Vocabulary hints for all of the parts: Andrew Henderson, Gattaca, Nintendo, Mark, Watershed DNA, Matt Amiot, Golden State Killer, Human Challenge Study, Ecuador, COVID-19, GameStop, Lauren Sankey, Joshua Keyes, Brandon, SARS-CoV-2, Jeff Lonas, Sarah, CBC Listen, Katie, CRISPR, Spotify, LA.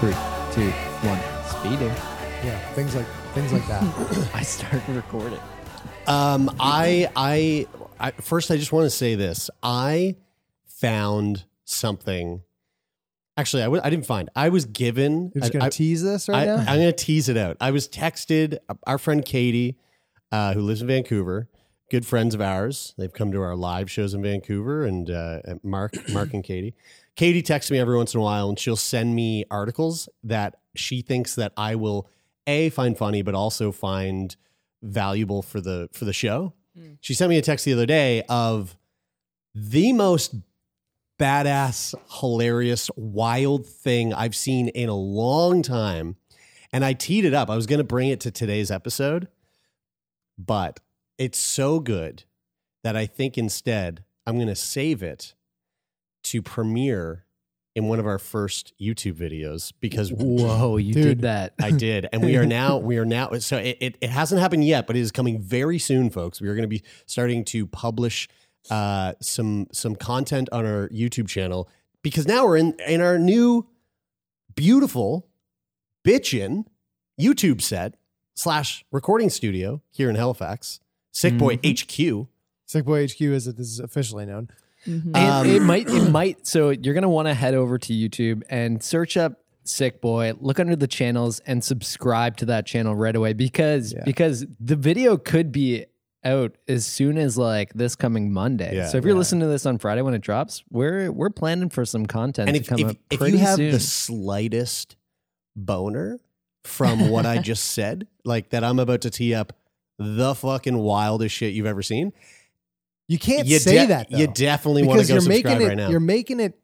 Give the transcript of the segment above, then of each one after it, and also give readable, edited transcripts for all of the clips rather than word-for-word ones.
Three, two, one, speeding. Yeah, things like that. I started recording. I just want to say this. I found something. Actually, I didn't find. I was given. You're just going to tease this right now? I'm going to tease it out. I was texted our friend Katie, who lives in Vancouver. Good friends of ours. They've come to our live shows in Vancouver, and Mark and Katie. Katie texts me every once in a while, and she'll send me articles that she thinks that I will find funny, but also find valuable for the show. Mm. She sent me a text the other day of the most badass, hilarious, wild thing I've seen in a long time. And I teed it up. I was going to bring it to today's episode, but it's so good that I think instead I'm going to save it to premiere in one of our first YouTube videos, because did that. I did. And we are now, so it hasn't happened yet, but it is coming very soon, folks. We are going to be starting to publish some content on our YouTube channel, because now we're in our new beautiful bitchin' YouTube set / recording studio here in Halifax. Sick Boy HQ. Sick Boy HQ is this is officially known. Mm-hmm. It might. So you're going to want to head over to YouTube and search up Sick Boy, look under the channels and subscribe to that channel right away, because the video could be out as soon as like this coming Monday. Yeah, so if you're listening to this on Friday when it drops, we're planning for some content and if you have the slightest boner from what I just said, like that I'm about to tee up the fucking wildest shit you've ever seen. You can't say that, though. You definitely want to go subscribe right now. You're making it.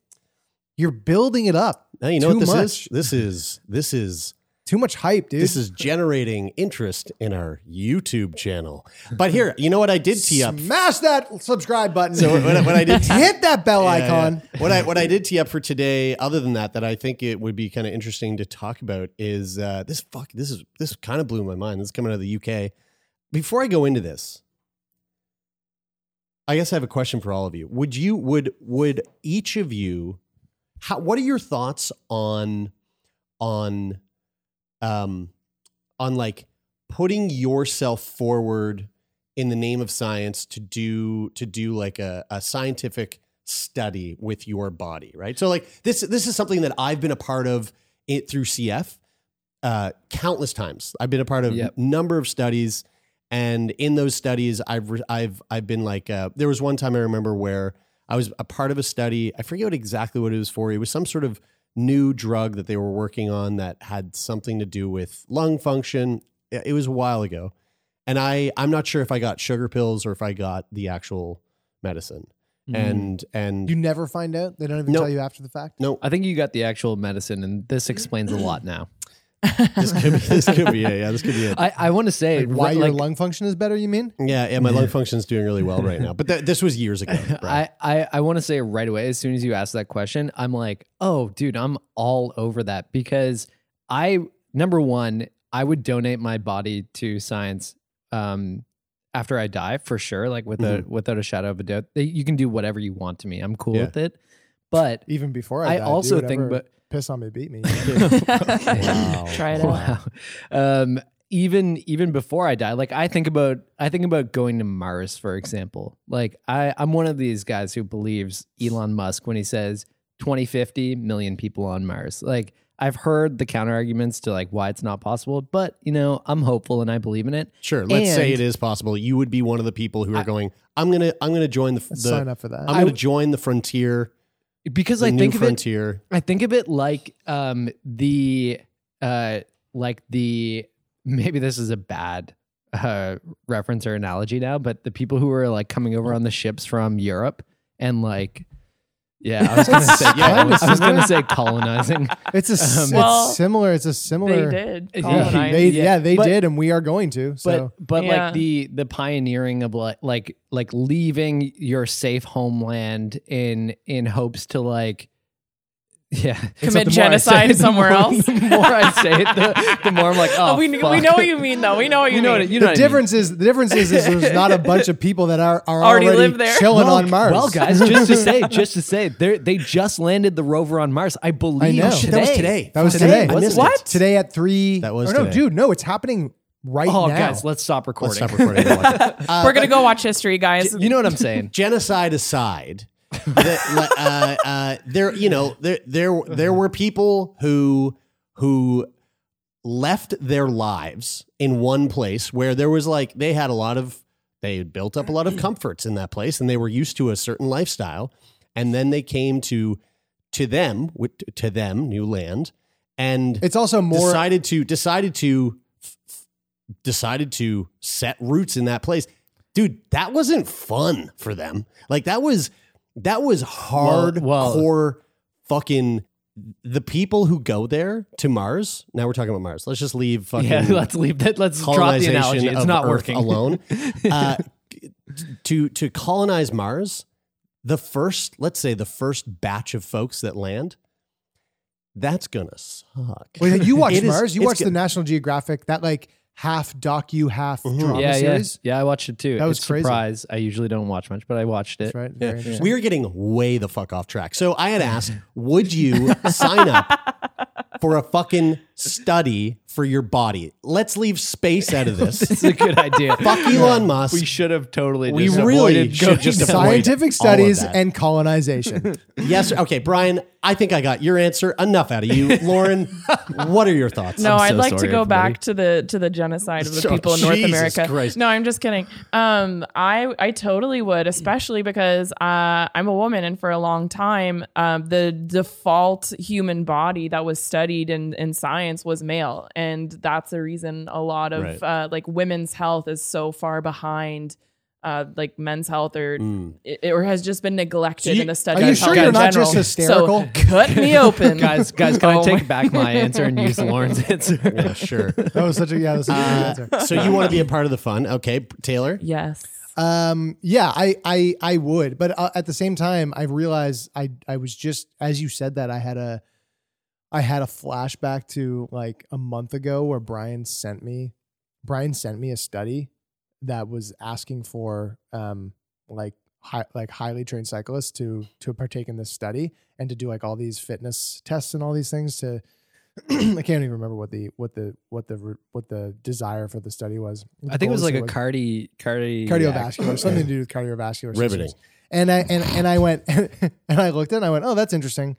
You're building it up. Now you know what this is. This is too much hype, dude. This is generating interest in our YouTube channel. But here, you know what I did tee up? Smash that subscribe button. So what I did, hit that bell icon. Yeah. What I did tee up for today, other than that I think it would be kind of interesting to talk about is this kind of blew my mind. This is coming out of the UK. Before I go into this, I guess I have a question for all of you. Would each of you, what are your thoughts on like putting yourself forward in the name of science to do like a scientific study with your body, right? So like this is something that I've been a part of it through CF countless times. I've been a part of number of studies. And in those studies, I've been like, there was one time I remember where I was a part of a study. I forget exactly what it was for. It was some sort of new drug that they were working on that had something to do with lung function. It was a while ago. And I'm not sure if I got sugar pills or if I got the actual medicine. Mm. And you never find out? They don't even tell you after the fact? No. I think you got the actual medicine, and this explains a lot now. This could be it. I want to say like why your lung function is better, you mean? Yeah, my lung function is doing really well right now. But this was years ago. Right? I want to say right away, as soon as you ask that question, I'm like, oh, dude, I'm all over that. Because I would donate my body to science after I die, for sure. Like without a shadow of a doubt. You can do whatever you want to me. I'm cool with it. But even before I die, also think... but. Piss on me, beat me. Wow. Try it out. Wow. Even before I die, like I think about going to Mars, for example. Like I'm one of these guys who believes Elon Musk when he says 2050 million people on Mars. Like I've heard the counter arguments to like why it's not possible, but you know, I'm hopeful and I believe in it. Sure. Let's say it is possible. You would be one of the people who are going, I'm going to join the sign up for that. I'm going to join the frontier. Because I think of it like maybe this is a bad reference or analogy now, but the people who were like coming over on the ships from Europe and like, yeah, I was just gonna say colonizing. It's similar. They did. They did, and we are going to. So, but like the pioneering of like leaving your safe homeland in hopes to like. Yeah, commit genocide somewhere else. The more I say it, the more I'm like, oh, we know what you mean, though. We know what you mean. The difference is there's not a bunch of people that are already live there, chilling on Mars. Well, guys, just to say, they just landed the rover on Mars. I believe that was today. Today at 3. That was today. It's happening. Right now. Guys, let's stop recording. We're gonna go watch history, guys. You know what I'm saying? Genocide aside. There were people who left their lives in one place where there was like they had built up a lot of comforts in that place and they were used to a certain lifestyle, and then they came to them new land, and it's also more decided to set roots in that place. Dude, that wasn't fun for them. Like that was hardcore fucking. The people who go there to Mars. Now we're talking about Mars. Let's just leave fucking. Yeah, let's leave that. Let's drop the analogy. It's not Earth working alone. To colonize Mars, the first batch of folks that land. That's gonna suck. Well, you watch Mars. You watch the National Geographic. That like. Half docu, half drama series. Yeah, I watched it too. That was crazy. Surprise. I usually don't watch much, but I watched it. That's right. Yeah. We were getting way the fuck off track. So I had asked, would you sign up for a fucking study for your body? Let's leave space out of this. This is a good idea. Fuck Elon Musk. We should have totally. We really should just scientific studies and colonization. Yes. Okay, Brian. I think I got your answer. Enough out of you, Lauren. What are your thoughts? No, I'd like to go back to the genocide of the people in North America. Christ. No, I'm just kidding. I totally would, especially because I'm a woman, and for a long time, the default human body that was studied in science was male, and that's the reason a lot of like women's health is so far behind. Like men's health or has just been neglected in the study. Are you sure you're not just hysterical? So cut me open. Guys, can I take back my answer and use Lauren's answer? Yeah, sure. That was such a good answer. So you want to be a part of the fun. Okay, Taylor? Yes. I would. But at the same time, I realized I was just, as you said that, I had a flashback to like a month ago where Brian sent me a study that was asking for highly trained cyclists to partake in this study and to do like all these fitness tests and all these things to I can't even remember what the desire for the study was. I think it was like cardiovascular something to do with cardiovascular systems. Riveting. And I went and I looked at it and I went, oh, that's interesting.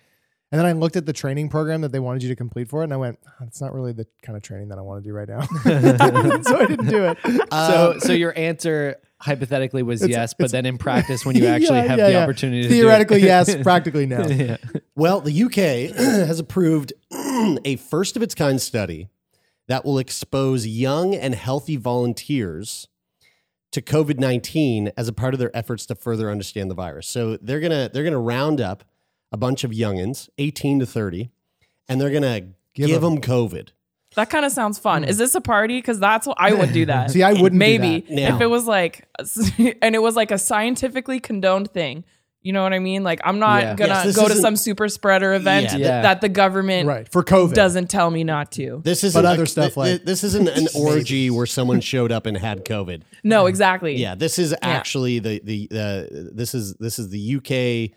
And then I looked at the training program that they wanted you to complete for it, and I went, "It's not really the kind of training that I want to do right now." So I didn't do it. So your answer hypothetically was yes, but then in practice, when you actually have the opportunity to do it. Theoretically, yes, practically no. Yeah. Well, the UK has approved a first-of-its-kind study that will expose young and healthy volunteers to COVID-19 as a part of their efforts to further understand the virus. So they're gonna round up a bunch of youngins, 18 to 30, and they're going to give them COVID. That kind of sounds fun. Is this a party? Because that's what I would do that. See, I wouldn't do that. If it was like, and it was like a scientifically condoned thing. You know what I mean? Like, I'm not going to go to some super spreader event that the government for COVID doesn't tell me not to. This isn't other stuff like this isn't an orgy where someone showed up and had COVID. No, exactly. Yeah, this is actually this is the UK.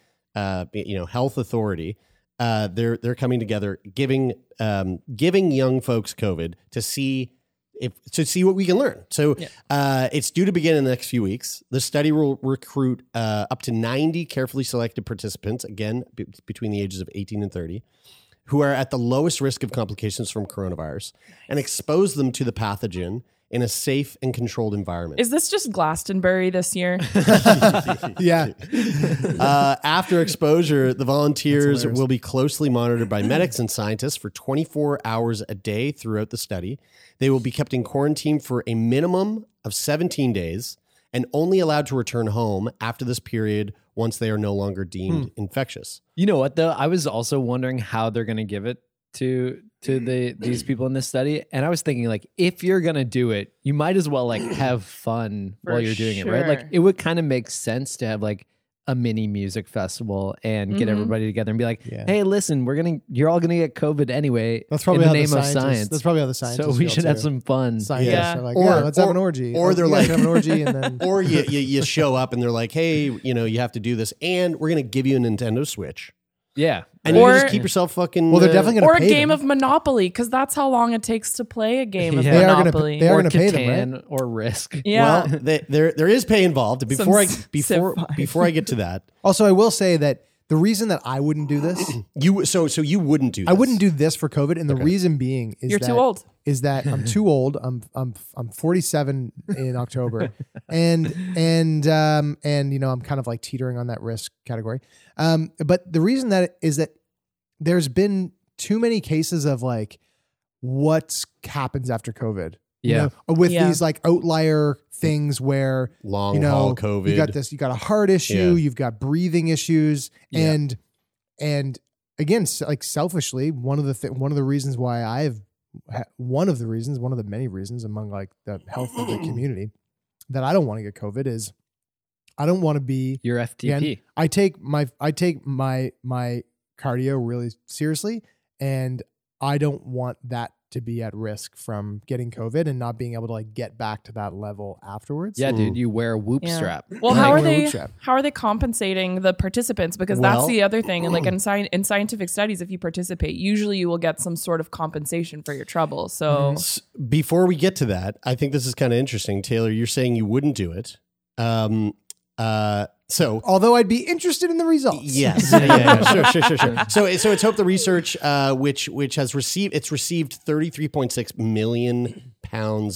Health authority, they're coming together, giving young folks COVID to see what we can learn. So, it's due to begin in the next few weeks. The study will recruit up to 90 carefully selected participants, again between the ages of 18 and 30, who are at the lowest risk of complications from coronavirus and expose them to the pathogen in a safe and controlled environment. Is this just Glastonbury this year? Yeah. After exposure, the volunteers will be closely monitored by medics and scientists for 24 hours a day throughout the study. They will be kept in quarantine for a minimum of 17 days and only allowed to return home after this period once they are no longer deemed infectious. You know what, though? I was also wondering how they're going to give it to these people in this study. And I was thinking, like, if you're going to do it, you might as well, like, have fun while you're doing it, right? Like, it would kind of make sense to have, like, a mini music festival and get everybody together and be like, hey, listen, you're all going to get COVID anyway. That's probably in the name of science. That's probably how the scientists feel. So we should have some fun. Scientists are like, let's have an orgy. Or they're like, have an orgy. And then or you show up and they're like, hey, you know, you have to do this and we're going to give you a Nintendo Switch. Yeah. And you just keep yourself fucking... Well, they're definitely going to pay them. Or a game of Monopoly, because that's how long it takes to play a game of Monopoly. They are going to pay them, right? Or Risk. Yeah. Well, there is pay involved. Before I get to that... Also, I will say that the reason that I wouldn't do this... So you wouldn't do this? I wouldn't do this for COVID, and the reason being is you're too old. Is that I'm too old. I'm 47 in October, and you know, I'm kind of like teetering on that risk category. But the reason that is that there's been too many cases of like what happens after COVID. Yeah, you know, with these like outlier things where long haul COVID. You got this. You got a heart issue. Yeah. You've got breathing issues, and again, like selfishly, one of the many reasons among like the health of the community that I don't want to get COVID is I don't want to be your FTP. Again, I take my cardio really seriously, and I don't want that to be at risk from getting COVID and not being able to like get back to that level afterwards. Yeah, dude, you wear a whoop strap. Well, how are they compensating the participants? Because that's the other thing. And like in scientific studies, if you participate, usually you will get some sort of compensation for your trouble. So before we get to that, I think this is kind of interesting. Taylor, you're saying you wouldn't do it. So, although I'd be interested in the results, yes, sure. So it's hoped the research, which has received £33.6 million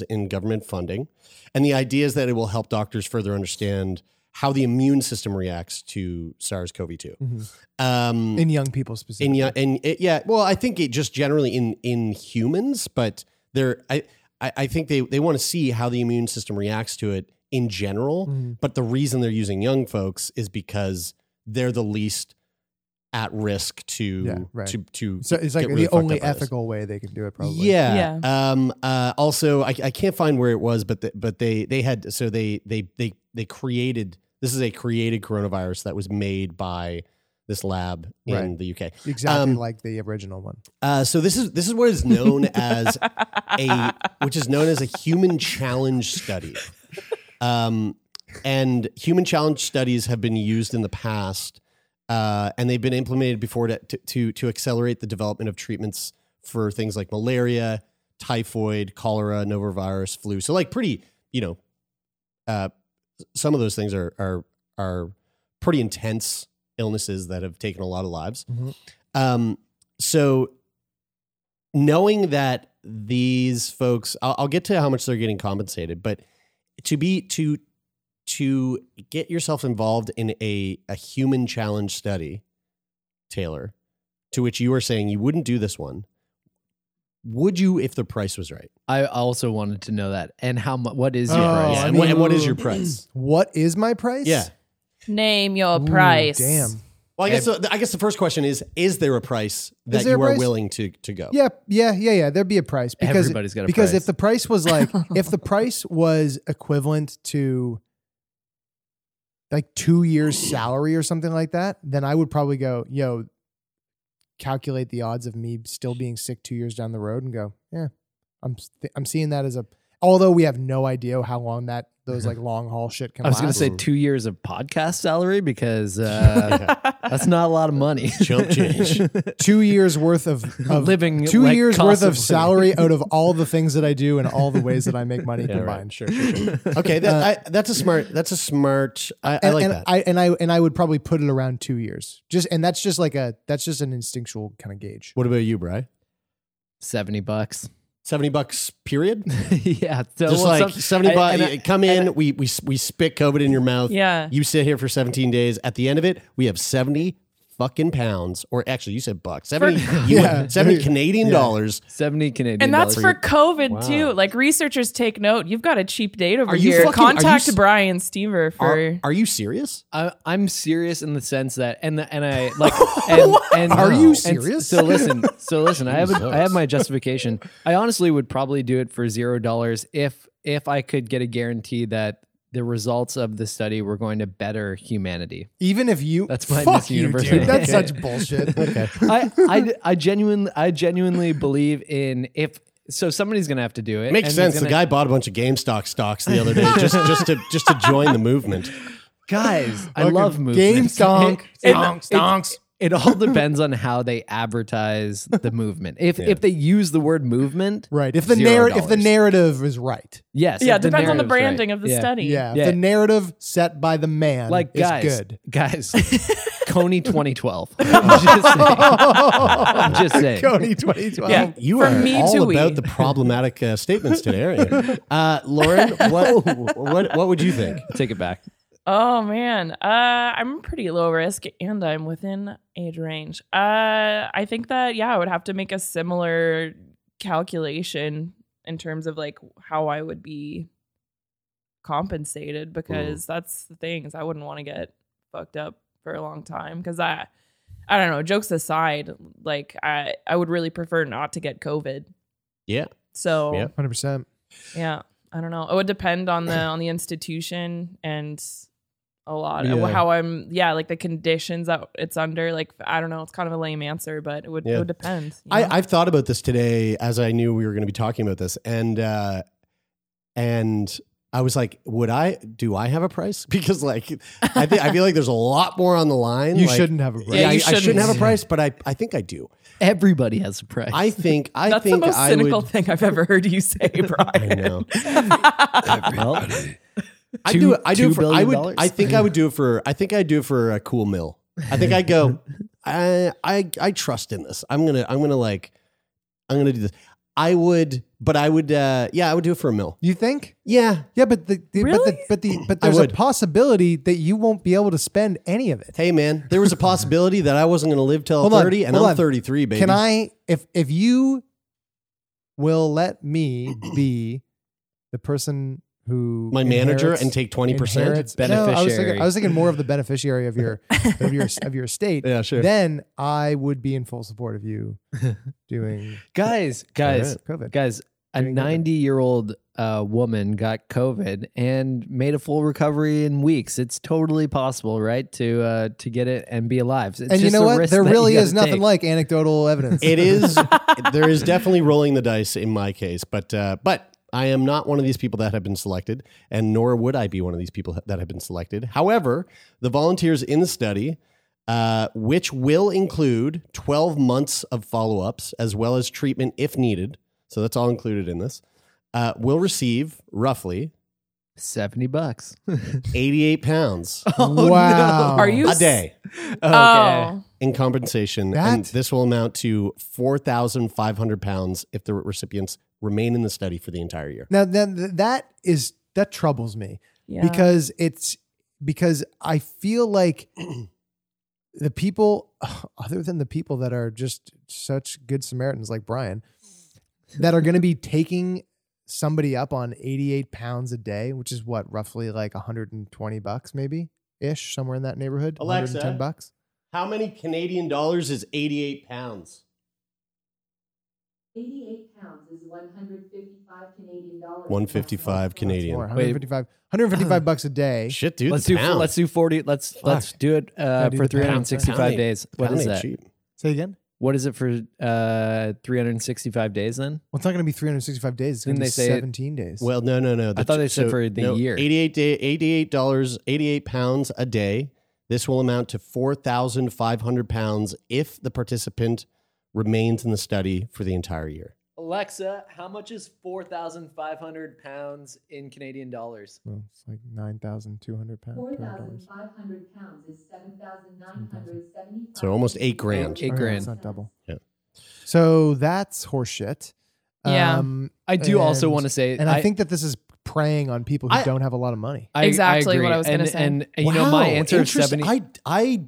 in government funding, and the idea is that it will help doctors further understand how the immune system reacts to SARS-CoV-2 in young people specifically. Well, I think it just generally in humans, but I think they want to see how the immune system reacts to it in general, but the reason they're using young folks is because they're the least at risk to so it's like the only ethical way they can do it, probably. Also, I can't find where it was, but they created, this is a created coronavirus that was made by this lab in the UK, exactly like the original one. So this is what is known as a Human Challenge Study. And human challenge studies have been used in the past, and they've been implemented before to accelerate the development of treatments for things like malaria, typhoid, cholera, novavirus, flu. So like some of those things are pretty intense illnesses that have taken a lot of lives. So knowing that these folks, I'll get to how much they're getting compensated, but to get yourself involved in a human challenge study, Taylor, to which you were saying you wouldn't do this one, would you if the price was right? I also wanted to know that. And what is your price? I mean, and what is your price? What is my price? Yeah. Name your price. Damn. Well, I guess the first question is there a price that you are willing to go? Yeah. There'd be a price because everybody's got a price. Because if the price was like if the price was equivalent to like 2 years' salary or something like that, then I would probably go, calculate the odds of me still being sick 2 years down the road and go, I'm seeing that as a. Although we have no idea how long that those like long haul shit can last. I was going to say 2 years of podcast salary because that's not a lot of money. Chump change. 2 years worth of living. 2 years worth of salary out of all the things that I do and all the ways that I make money combined. Right. Sure. Okay, that's a smart. I like that. I would probably put it around 2 years. That's just an instinctual kind of gauge. What about you, Bri? $70. $70 period. Yeah, so just $70. We spit COVID in your mouth. Yeah, you sit here for 17 days. At the end of it, we have 70 fucking pounds, or actually, you said bucks. 70, $70 Canadian dollars. $70 Canadian, and that's for COVID too. Like, researchers take note. You've got a cheap date over here. Contact Brian Stever for. Are you serious? I'm serious in the sense that, and I like. And are you serious? So listen. I have my justification. I honestly would probably do it for $0 if I could get a guarantee that the results of the study were going to better humanity. Even if you... That's my Miss Universe. That's such bullshit. Okay. I genuinely believe in if... So somebody's going to have to do it. Makes sense. The guy bought a bunch of GameStop stocks the other day just to join the movement. Guys, I love movements. GameStop. Stonks. It all depends on how they advertise the movement. If they use the word movement, right? If the narrative is right, yes. Yeah, it depends on the branding of the study. Yeah, if the narrative set by the man, like guys, is good. Guys, Coney 2012. I'm just saying. Coney 2012. Yeah, you are all about the problematic statements today, aren't you? Lauren, what would you think? Take it back. Oh man, I'm pretty low risk and I'm within age range. I think that I would have to make a similar calculation in terms of like how I would be compensated, because that's the thing is I wouldn't want to get fucked up for a long time, because I don't know. Jokes aside, like I would really prefer not to get COVID. Yeah. So. Yeah. 100%. Yeah. I don't know. It would depend on the institution and. A lot of how I'm, like the conditions that it's under. Like, I don't know. It's kind of a lame answer, but it would depend. I've thought about this today as I knew we were going to be talking about this. And I was like, do I have a price? Because like, I feel like there's a lot more on the line. You shouldn't have a price. Yeah, I shouldn't have a price, but I think I do. Everybody has a price. I think that's the most cynical thing I've ever heard you say, Brian. I know. Everybody. I think I do it for a cool mill. I think I go, I trust in this. I'm going to do this. I would do it for a mill. You think? Yeah. Yeah. But there's a possibility that you won't be able to spend any of it. Hey man, there was a possibility that I wasn't going to live till 30 and I'm 33, baby. Can I, if you will let me be the person who my manager and take 20% beneficiary. No, I was thinking more of the beneficiary of your of your estate. Yeah, sure. Then I would be in full support of you doing COVID. Guys, a 90-year-old woman got COVID and made a full recovery in weeks. It's totally possible, right, to get it and be alive. It's and just you know a what? Risk there really is nothing like anecdotal evidence. It is. There is definitely rolling the dice in my case, but. I am not one of these people that have been selected, and nor would I be one of these people that have been selected. However, the volunteers in the study, which will include 12 months of follow-ups as well as treatment if needed, so that's all included in this, will receive roughly... $70. 88 pounds. Oh, wow. No. Are you... A day. Okay. Oh. In compensation. That? And this will amount to 4,500 pounds if the recipients... remain in the study for the entire year. Now that troubles me because I feel like the people, other than the people that are just such good Samaritans like Brian, that are going to be taking somebody up on 88 pounds a day, which is what, roughly like $120 maybe ish, somewhere in that neighborhood. Alexa, $110. How many Canadian dollars is 88 pounds? 88 pounds is $155 Canadian. 155 Canadian. 155 bucks a day. Shit, dude. Let's do 40. Let's do it for 365 days. What is that? Cheap. Say again. What is it for 365 days then? Well, it's not going to be 365 days. It's going to be 17 days. Well, no. I thought they said for the year. $88 a day. This will amount to 4,500 pounds if the participant remains in the study for the entire year. Alexa, how much is 4,500 pounds in Canadian dollars? Well, it's like 9,200 pounds. 4,500 pounds is 7,975. So almost $8,000. $8,000. It's not double. Yeah. So that's horseshit. Yeah. I do also want to say... And I think that this is preying on people who don't have a lot of money. Exactly what I was going to say. And you know, my answer is 70... I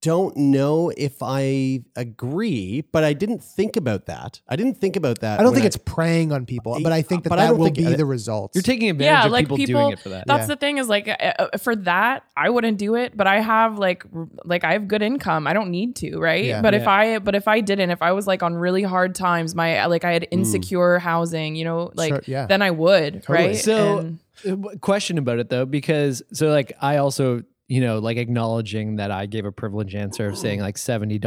don't know if I agree, but I didn't think about that. I don't think it's preying on people, but I think that will be the result. You're taking advantage of like people doing it for that. That's the thing is like for that, I wouldn't do it, but I have like I have good income. I don't need to, right? Yeah, but if I was like on really hard times, I had insecure housing, you know, like sure, yeah. Then I would, totally. Right? So question about it though, because I also... you know, like acknowledging that I gave a privileged answer of saying like $70,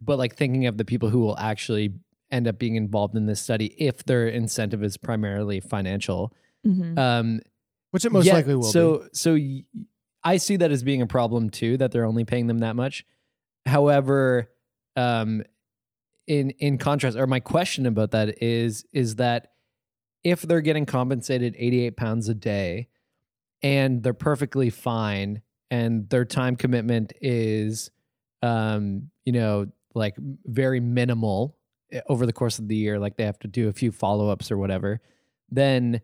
but like thinking of the people who will actually end up being involved in this study if their incentive is primarily financial. Mm-hmm. Which it most likely will be. So I see that as being a problem too, that they're only paying them that much. However, in contrast, or my question about that is that if they're getting compensated 88 pounds a day and they're perfectly fine, and their time commitment is, very minimal over the course of the year, like they have to do a few follow-ups or whatever, then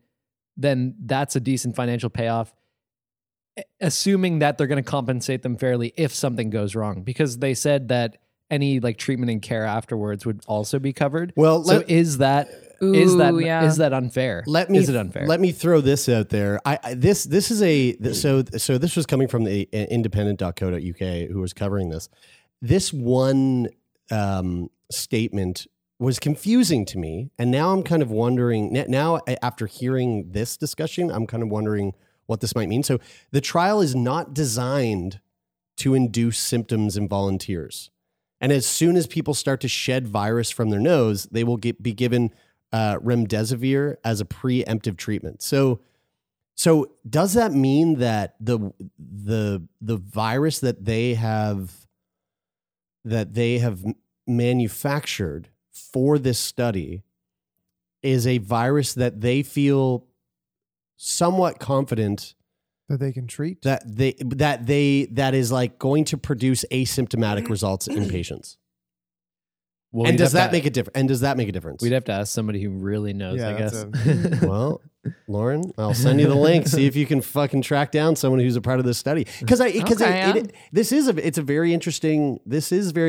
that's a decent financial payoff, assuming that they're going to compensate them fairly if something goes wrong, because they said that any like treatment and care afterwards would also be covered. Well, so is that... Ooh, is that unfair? Is it unfair? Let me throw this out there. This this was coming from the independent.co.uk who was covering this. This one statement was confusing to me, and now I'm kind of wondering. Now after hearing this discussion, I'm kind of wondering what this might mean. So the trial is not designed to induce symptoms in volunteers, and as soon as people start to shed virus from their nose, they will be given remdesivir as a preemptive treatment. So does that mean that the virus that they have manufactured for this study is a virus that they feel somewhat confident that they can treat, that is like going to produce asymptomatic results in patients? Well, and does that make a difference? We'd have to ask somebody who really knows, I guess. Well, Lauren, I'll send you the link. See if you can fucking track down someone who's a part of this study. This is very interesting. I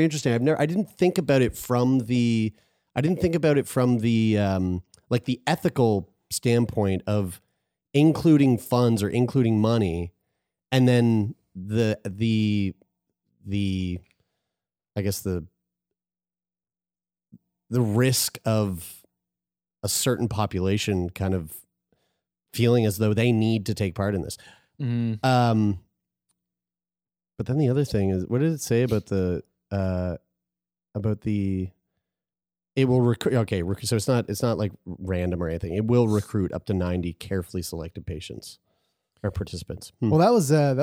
didn't think about it from the like the ethical standpoint of including funds or including money, and then the risk of a certain population kind of feeling as though they need to take part in this. Mm. But then the other thing is, what did it say about it will recruit. Okay. So it's not like random or anything. It will recruit up to 90 carefully selected patients or participants. Hmm. Well, that was very, selected.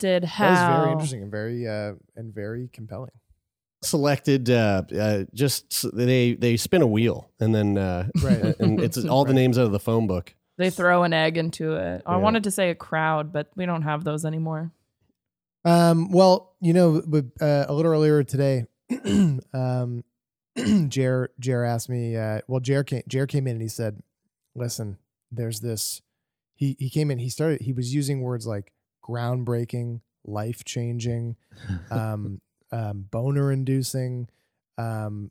That was very interesting and very compelling. Selected, they spin a wheel and then and it's all the names out of the phone book. They throw an egg into it. Yeah. I wanted to say a crowd, but we don't have those anymore. Well, you know, a little earlier today, Jer asked me. Jer came in and he said, "Listen, there's this." He came in. He was using words like groundbreaking, life changing. Boner inducing, he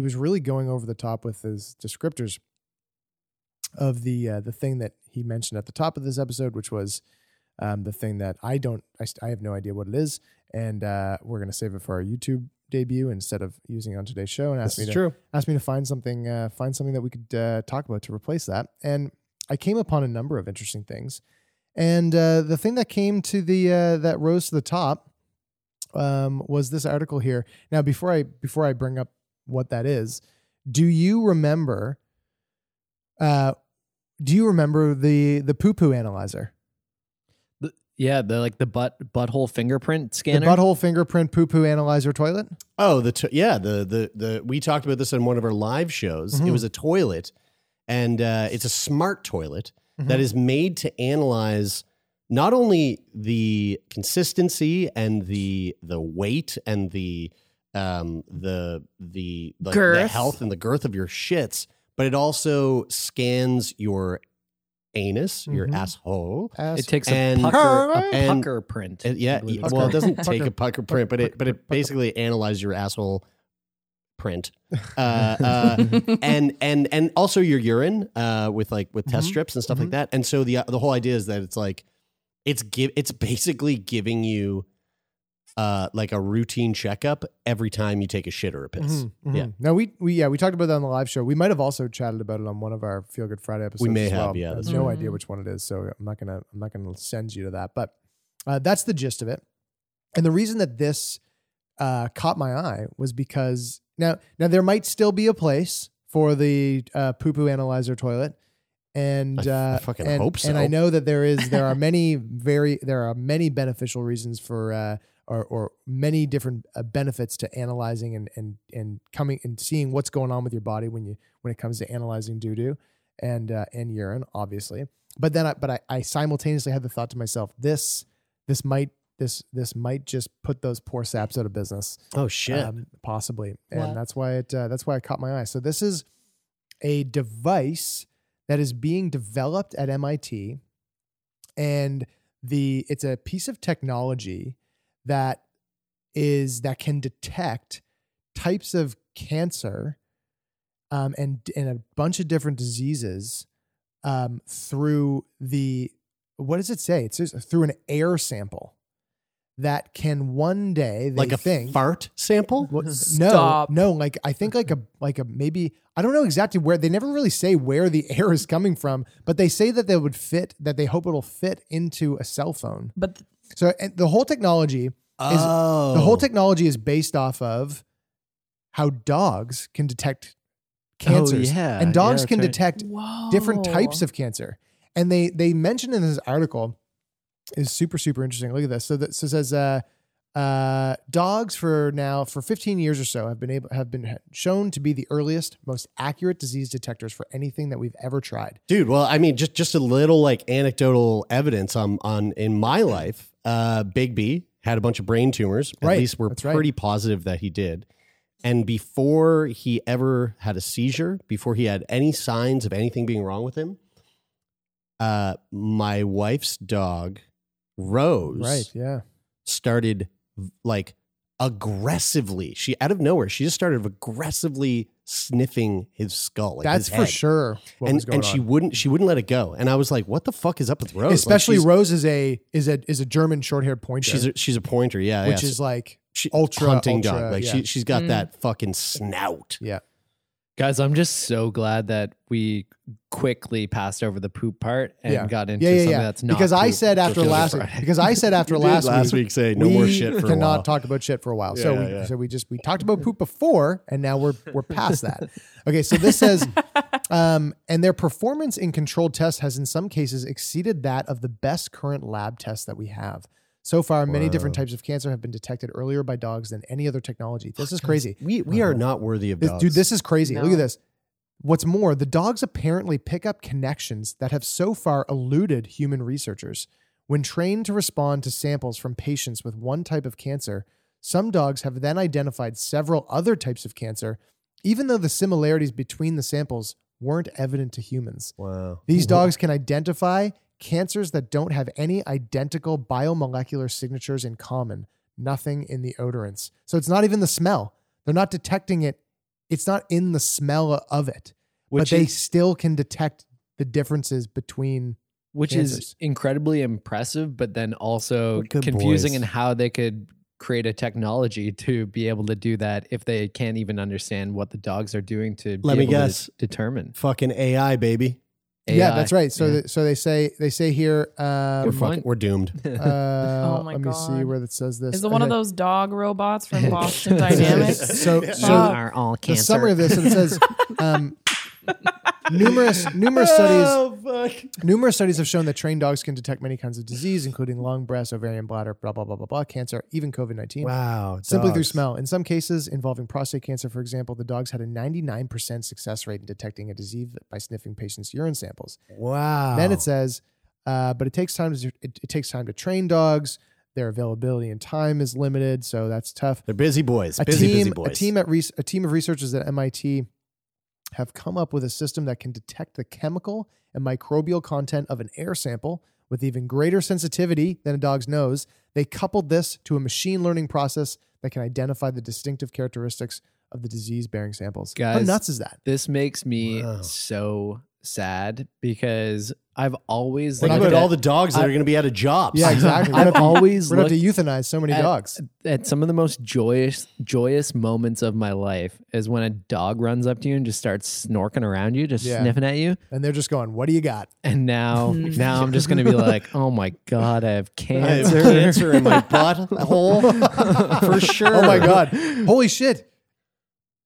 was really going over the top with his descriptors of the thing that he mentioned at the top of this episode, which was the thing that I have no idea what it is. And we're going to save it for our YouTube debut instead of using it on today's show, and asked me to find something that we could talk about to replace that. And I came upon a number of interesting things. And the thing that rose to the top was this article here. Now, before I bring up what that is, do you remember the poo-poo analyzer? Yeah, the butthole fingerprint scanner. The butthole fingerprint poo-poo analyzer toilet? Oh, we talked about this on one of our live shows. Mm-hmm. It was a toilet, and it's a smart toilet mm-hmm. that is made to analyze not only the consistency and the weight and the health and the girth of your shits, but it also scans your anus, mm-hmm. your asshole. It takes a pucker print. It doesn't take a pucker print, but it basically analyzes your asshole print, and also your urine with test strips and stuff mm-hmm. like that. And so the whole idea is that it's like it's basically giving you like a routine checkup every time you take a shit or a piss. Mm-hmm, mm-hmm. Yeah. Now we talked about that on the live show. We might have also chatted about it on one of our Feel Good Friday episodes. We may as well. Have. Yeah, I have no idea which one it is, so I'm not gonna send you to that. But that's the gist of it. And the reason that this caught my eye was because now there might still be a place for the poo-poo analyzer toilet, and I fucking hope so. And I know that there are many many beneficial reasons for. Or many different benefits to analyzing and coming and seeing what's going on with your body when it comes to analyzing doo-doo and urine, obviously. But then I simultaneously had the thought to myself, this might just put those poor saps out of business. Oh shit, possibly. And what? that's why I caught my eye. So this is a device that is being developed at MIT, and it's a piece of technology that can detect types of cancer and a bunch of different diseases through what does it say? It says through an air sample that can one day a fart sample? Well, no, I think I don't know exactly where. They never really say where the air is coming from, but they say that they hope it'll fit into a cell phone. But. So the whole technology is based off of how dogs can detect cancers, and dogs can detect different types of cancer. And they mentioned in this article is super, super interesting. Look at this. So it says dogs for 15 years or so have been shown to be the earliest, most accurate disease detectors for anything that we've ever tried. Dude, well, I mean, just a little anecdotal evidence on in my life. Big B had a bunch of brain tumors. At least we're pretty positive that he did. And before he ever had a seizure, before he had any signs of anything being wrong with him, my wife's dog, Rose, started aggressively. She out of nowhere, she just started aggressively sniffing his skull. That's his for sure. What and was going and on. She wouldn't let it go. And I was like, "What the fuck is up with Rose?" Especially Rose is a German short-haired pointer. She's a pointer, yeah, which is ultra hunting dog. She's got that fucking snout. Yeah, guys, I'm just so glad that we quickly passed over the poop part and got into something that's not because poop. I said after last week say no more shit for a while. We cannot talk about shit for a while. So we talked about poop before, and now we're past that. Okay, so this says and their performance in controlled tests has in some cases exceeded that of the best current lab tests that we have. So far, many different types of cancer have been detected earlier by dogs than any other technology. This is crazy. We are not worthy of dogs. Dude, this is crazy. No. Look at this. What's more, the dogs apparently pick up connections that have so far eluded human researchers. When trained to respond to samples from patients with one type of cancer, some dogs have then identified several other types of cancer, even though the similarities between the samples weren't evident to humans. Wow. These dogs can identify cancers that don't have any identical biomolecular signatures in common, nothing in the odorants. So it's not even the smell. They're not detecting it. It's not in the smell of it, but they still can detect the differences between cancers. Is incredibly impressive, but then also confusing in how they could create a technology to be able to do that if they can't even understand what the dogs are doing to determine. Fucking AI, baby. AI. Yeah, that's right. So, so they say here, we're doomed. Oh my God. Let me see where that says this. Is it one of those dog robots from Boston Dynamics? So are all cancer. The summary of this, it says, numerous studies have shown that trained dogs can detect many kinds of disease, including lung, breast, ovarian, bladder, blah, blah, blah, blah, blah, cancer, even COVID-19. Wow. Simply dogs. Through smell. In some cases involving prostate cancer, for example, the dogs had a 99% success rate in detecting a disease by sniffing patients' urine samples. Wow. Then it says, but it takes time to train dogs. Their availability and time is limited, so that's tough. They're busy boys. A team of researchers at MIT have come up with a system that can detect the chemical and microbial content of an air sample with even greater sensitivity than a dog's nose. They coupled this to a machine learning process that can identify the distinctive characteristics of the disease-bearing samples. Guys, how nuts is that? This makes me so sad because I've always think about all the dogs that are going to be out of jobs. Yeah, exactly. I've always we're going to euthanize so many dogs. At some of the most joyous moments of my life is when a dog runs up to you and just starts snorking around you, just sniffing at you, and they're just going, "What do you got?" And now I'm just going to be like, "Oh my God, I have cancer! I have cancer in my butthole for sure." Oh my God! Holy shit!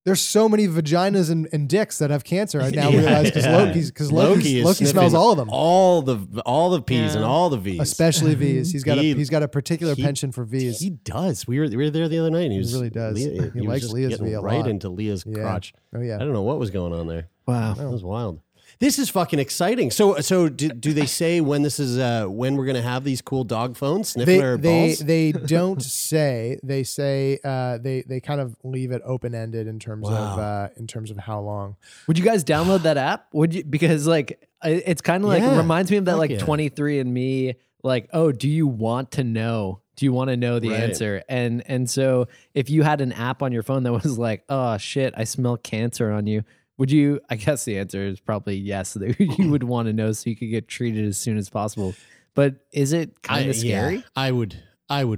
There's so many vaginas and dicks that have cancer. I now realize because Loki smells all of them, all the P's and all the V's, especially V's. He's got a particular penchant for V's. He does. We were there the other night. And he really does. He likes Leah's V a lot. Right into Leah's crotch. Oh yeah. I don't know what was going on there. Wow, that was wild. This is fucking exciting. So do they say when this is when we're gonna have these cool dog phones sniffing our balls? They don't say. They say they kind of leave it open ended in terms of how long. Would you guys download that app? Would you? Because like it's kind of like reminds me of that 23andMe. Like, oh, do you want to know? Do you want to know the answer? And so if you had an app on your phone that was like, oh shit, I smell cancer on you. Would you? I guess the answer is probably yes. That you would want to know so you could get treated as soon as possible. But is it kind of scary? Yeah, I would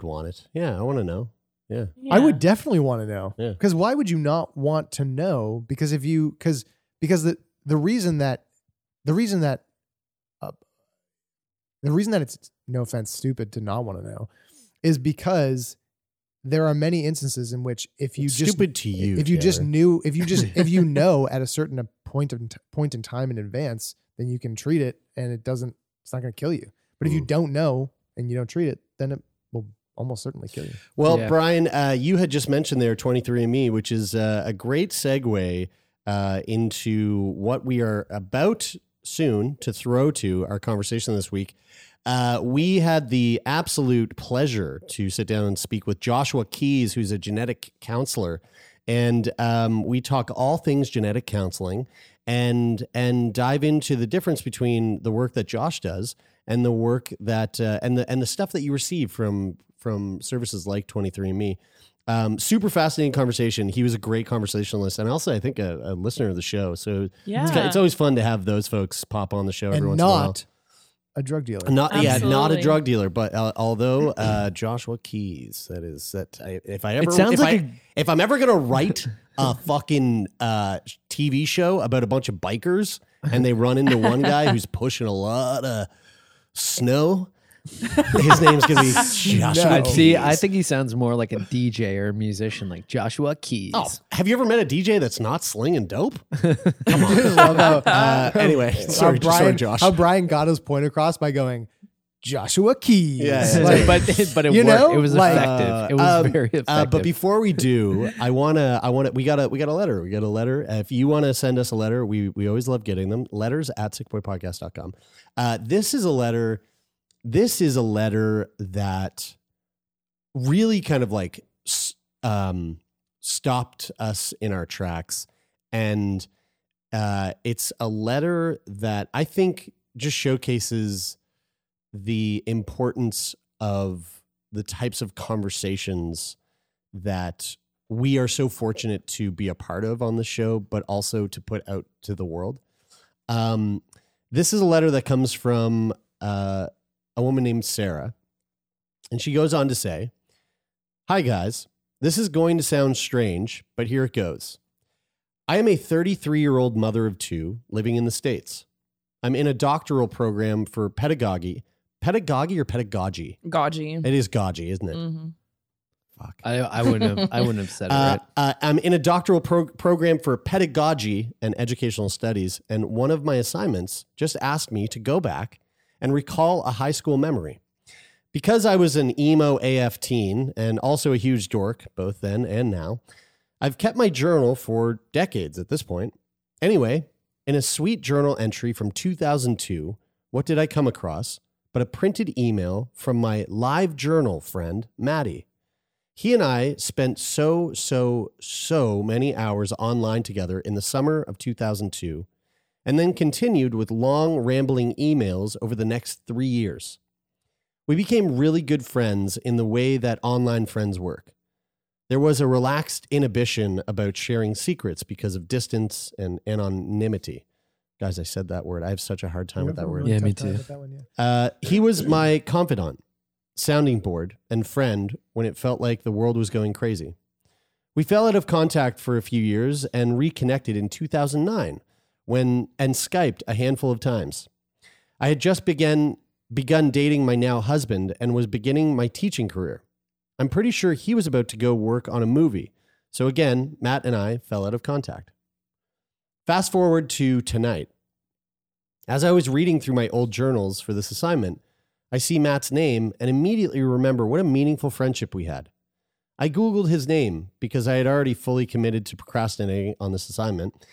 want it. Yeah, I want to know. Yeah, I would definitely want to know. Yeah, because why would you not want to know? Because if you, because the reason that it's, no offense, stupid to not want to know, is because there are many instances in which if you know at a certain point in time in advance, then you can treat it and it's not going to kill you. But if you don't know and you don't treat it, then it will almost certainly kill you. Well, Brian, you had just mentioned there 23andMe, which is a great segue into what we are about soon to throw to our conversation this week. We had the absolute pleasure to sit down and speak with Joshua Keyes, who's a genetic counselor, and we talk all things genetic counseling and dive into the difference between the work that Josh does and the work that and the stuff that you receive from services like 23andMe. Super fascinating conversation. He was a great conversationalist, and also I think a listener of the show. So it's always fun to have those folks pop on the show every once in a while. A drug dealer, not a drug dealer, but although Joshua Keyes, if I'm ever gonna write a fucking TV show about a bunch of bikers and they run into one guy who's pushing a lot of snow, his name's gonna be Joshua Keyes. See, I think he sounds more like a DJ or a musician, like Joshua Keyes. Oh, have you ever met a DJ that's not slinging dope? Come on. Anyway, sorry, Josh. How Brian got his point across by going Joshua Keyes. Yeah. Like, but it worked. Know? It was effective. It was very effective. But before we do, we got a letter. We got a letter. If you want to send us a letter, we always love getting them. Letters at sickboypodcast.com. This is a letter that really kind of like stopped us in our tracks. And it's a letter that I think just showcases the importance of the types of conversations that we are so fortunate to be a part of on the show, but also to put out to the world. This is a letter that comes from... a woman named Sarah, and she goes on to say, "Hi guys, this is going to sound strange, but here it goes. I am a 33-year-old mother of two living in the States. I'm in a doctoral program for pedagogy. Pedagogy or pedagogy? Gogy. It is gogy, isn't it? Mm-hmm. Fuck. I wouldn't have said it right. I'm in a doctoral program for pedagogy and educational studies, and one of my assignments just asked me to go back and recall a high school memory. Because I was an emo AF teen and also a huge dork, both then and now, I've kept my journal for decades at this point. Anyway, in a sweet journal entry from 2002, what did I come across but a printed email from my live journal friend, Maddie. He and I spent so many hours online together in the summer of 2002, and then continued with long, rambling emails over the next 3 years. We became really good friends in the way that online friends work. There was a relaxed inhibition about sharing secrets because of distance and anonymity. Guys, I said that word. I have such a hard time with that word. Yeah, me too. He was my confidant, sounding board, and friend when it felt like the world was going crazy. We fell out of contact for a few years and reconnected in 2009 and Skyped a handful of times. I had just begun dating my now husband and was beginning my teaching career. I'm pretty sure he was about to go work on a movie. So again, Matt and I fell out of contact. Fast forward to tonight. As I was reading through my old journals for this assignment, I see Matt's name and immediately remember what a meaningful friendship we had. I Googled his name because I had already fully committed to procrastinating on this assignment,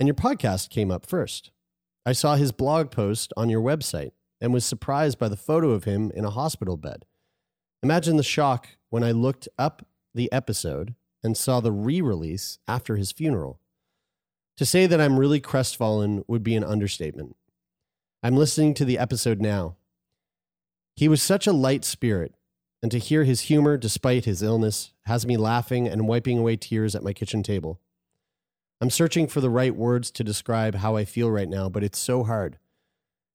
and your podcast came up first. I saw his blog post on your website and was surprised by the photo of him in a hospital bed. Imagine the shock when I looked up the episode and saw the re-release after his funeral. To say that I'm really crestfallen would be an understatement. I'm listening to the episode now. He was such a light spirit, and to hear his humor despite his illness has me laughing and wiping away tears at my kitchen table. I'm searching for the right words to describe how I feel right now, but it's so hard.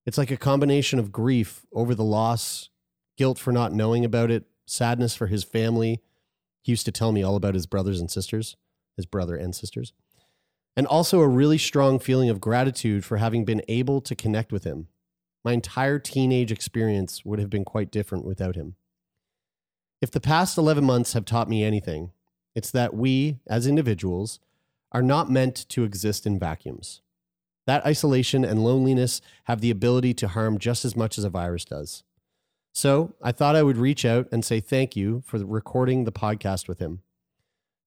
It's like a combination of grief over the loss, guilt for not knowing about it, sadness for his family. He used to tell me all about his brother and sisters, and also a really strong feeling of gratitude for having been able to connect with him. My entire teenage experience would have been quite different without him. If the past 11 months have taught me anything, it's that we, as individuals, are not meant to exist in vacuums. That isolation and loneliness have the ability to harm just as much as a virus does. So I thought I would reach out and say thank you for recording the podcast with him.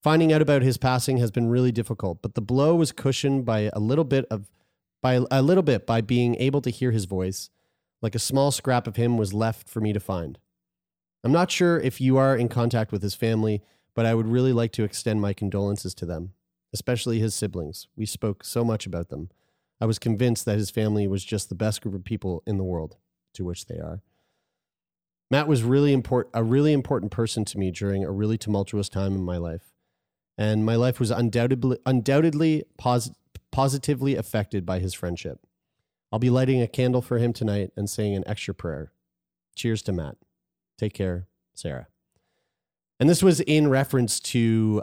Finding out about his passing has been really difficult, but the blow was cushioned by being able to hear his voice, like a small scrap of him was left for me to find. I'm not sure if you are in contact with his family, but I would really like to extend my condolences to them, especially his siblings. We spoke so much about them. I was convinced that his family was just the best group of people in the world, to which they are. Matt was a really important person to me during a really tumultuous time in my life. And my life was undoubtedly positively affected by his friendship. I'll be lighting a candle for him tonight and saying an extra prayer. Cheers to Matt. Take care, Sarah. And this was in reference to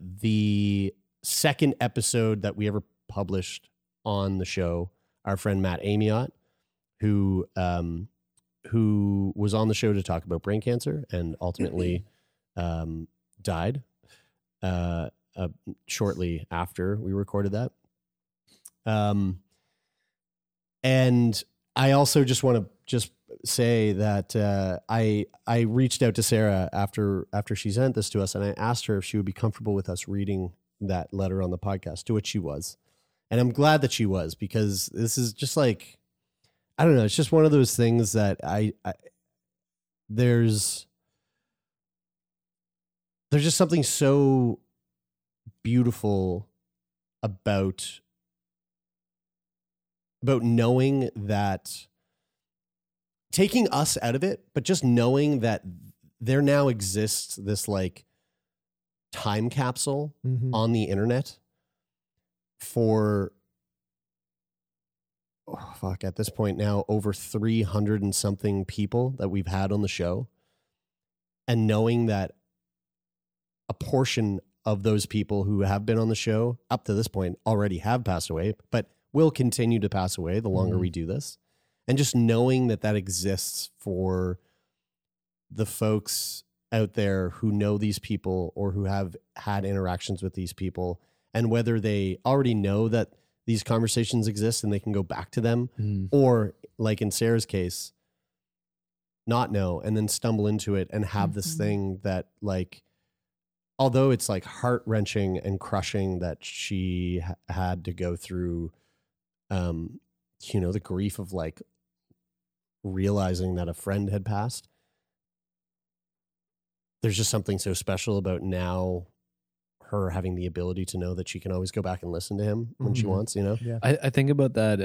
the second episode that we ever published on the show. Our friend Matt Amiot, who was on the show to talk about brain cancer and ultimately died shortly after we recorded that. And I also just want to say that I reached out to Sarah after she sent this to us, and I asked her if she would be comfortable with us reading that letter on the podcast, to which she was. And I'm glad that she was, because this is just like, I don't know, it's just one of those things that there's just something so beautiful about knowing that, taking us out of it, but just knowing that there now exists this like time capsule on the internet for, at this point now, over 300 and something people that we've had on the show. And knowing that a portion of those people who have been on the show up to this point already have passed away, but will continue to pass away the longer we do this. And just knowing that that exists for the folks out there who know these people or who have had interactions with these people, and whether they already know that these conversations exist and they can go back to them, or like in Sarah's case, not know and then stumble into it and have this thing that, like, although it's like heart-wrenching and crushing that she had to go through, you know, the grief of like realizing that a friend had passed. There's just something so special about now her having the ability to know that she can always go back and listen to him when she wants, you know? Yeah. I think about that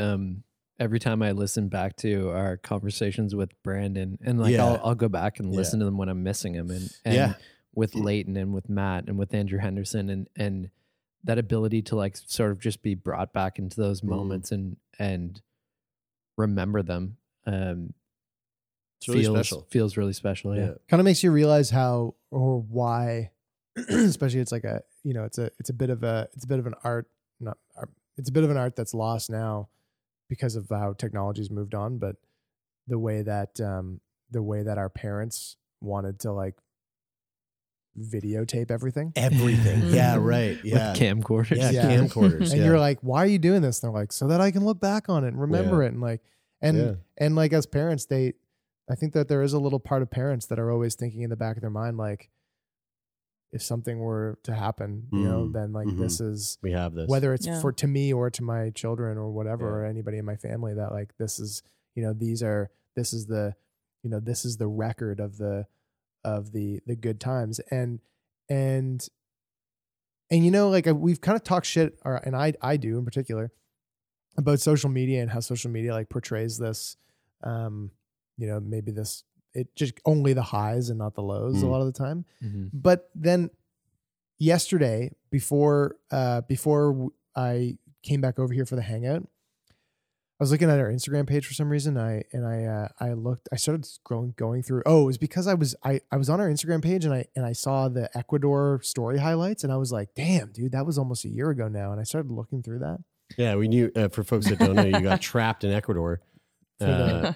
every time I listen back to our conversations with Brandon, and like I'll go back and listen to them when I'm missing him, and with Leighton and with Matt and with Andrew Henderson, and that ability to like sort of just be brought back into those moments and remember them. It's really special. Feels really special. Yeah. Kind of makes you realize how or why, especially it's like a, you know, it's a bit of an art that's lost now because of how technology's moved on. But the way that our parents wanted to like videotape everything. Yeah. Right. Yeah. With camcorders. Yeah. Camcorders. And you're like, why are you doing this? And they're like, so that I can look back on it and remember it. And like as parents, I think that there is a little part of parents that are always thinking in the back of their mind, like, if something were to happen, you know, then like we have this, whether it's for to me or to my children or whatever, or anybody in my family, that like, this is, you know, this is the record of the good times. And, you know, like we've kind of talked shit, and I do in particular, about social media and how social media like portrays this, you know, maybe this, it just only the highs and not the lows a lot of the time. But then yesterday before I came back over here for the hangout, I was looking at our Instagram page for some reason. I started going through, it was because I was on our Instagram page and I saw the Ecuador story highlights, and I was like, damn dude, that was almost a year ago now. And I started looking through that. Yeah. We knew, for folks that don't know, you got trapped in Ecuador. During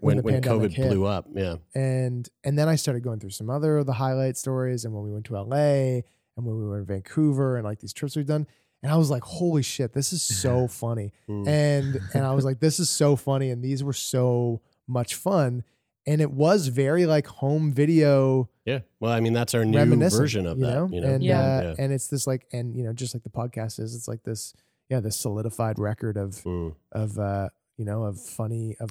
when COVID blew up. Yeah. And then I started going through some other of the highlight stories, and when we went to LA and when we were in Vancouver and like these trips we've done. And I was like, holy shit, this is so funny. And I was like, this is so funny. And these were so much fun. And it was very like home video. Yeah. Well, I mean, that's our new version of that. You know? And it's this like, and you know, just like the podcast is, it's like this, this solidified record of funny, of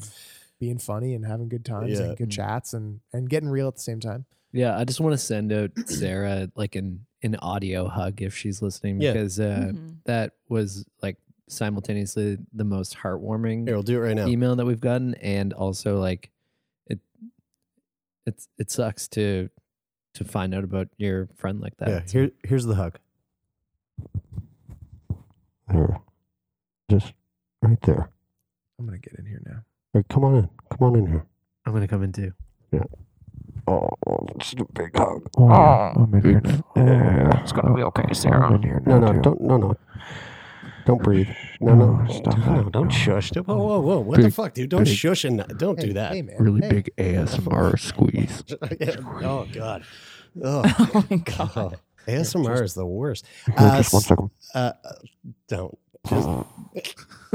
being funny and having good times and good chats and getting real at the same time. Yeah. I just want to send out Sarah like an audio hug if she's listening, because that was like simultaneously the most heartwarming we'll do it right now. Email that we've gotten. And also like it sucks to find out about your friend like that. Yeah. Here's the hug. There. Just right there. I'm going to get in here now. Hey, come on in. Come on in here. I'm going to come in too. Yeah. Oh, it's a big hug. Oh, I'm in here now. It's going to be okay, Sarah. I'm in here now. No, Don't breathe. No, stop. No, don't shush. Whoa, what the fuck, dude? Don't shush and don't do that. Hey, man. Really big ASMR squeeze. Oh, God. Oh, my God. Oh, ASMR is the worst. Just 1 second. Don't. Just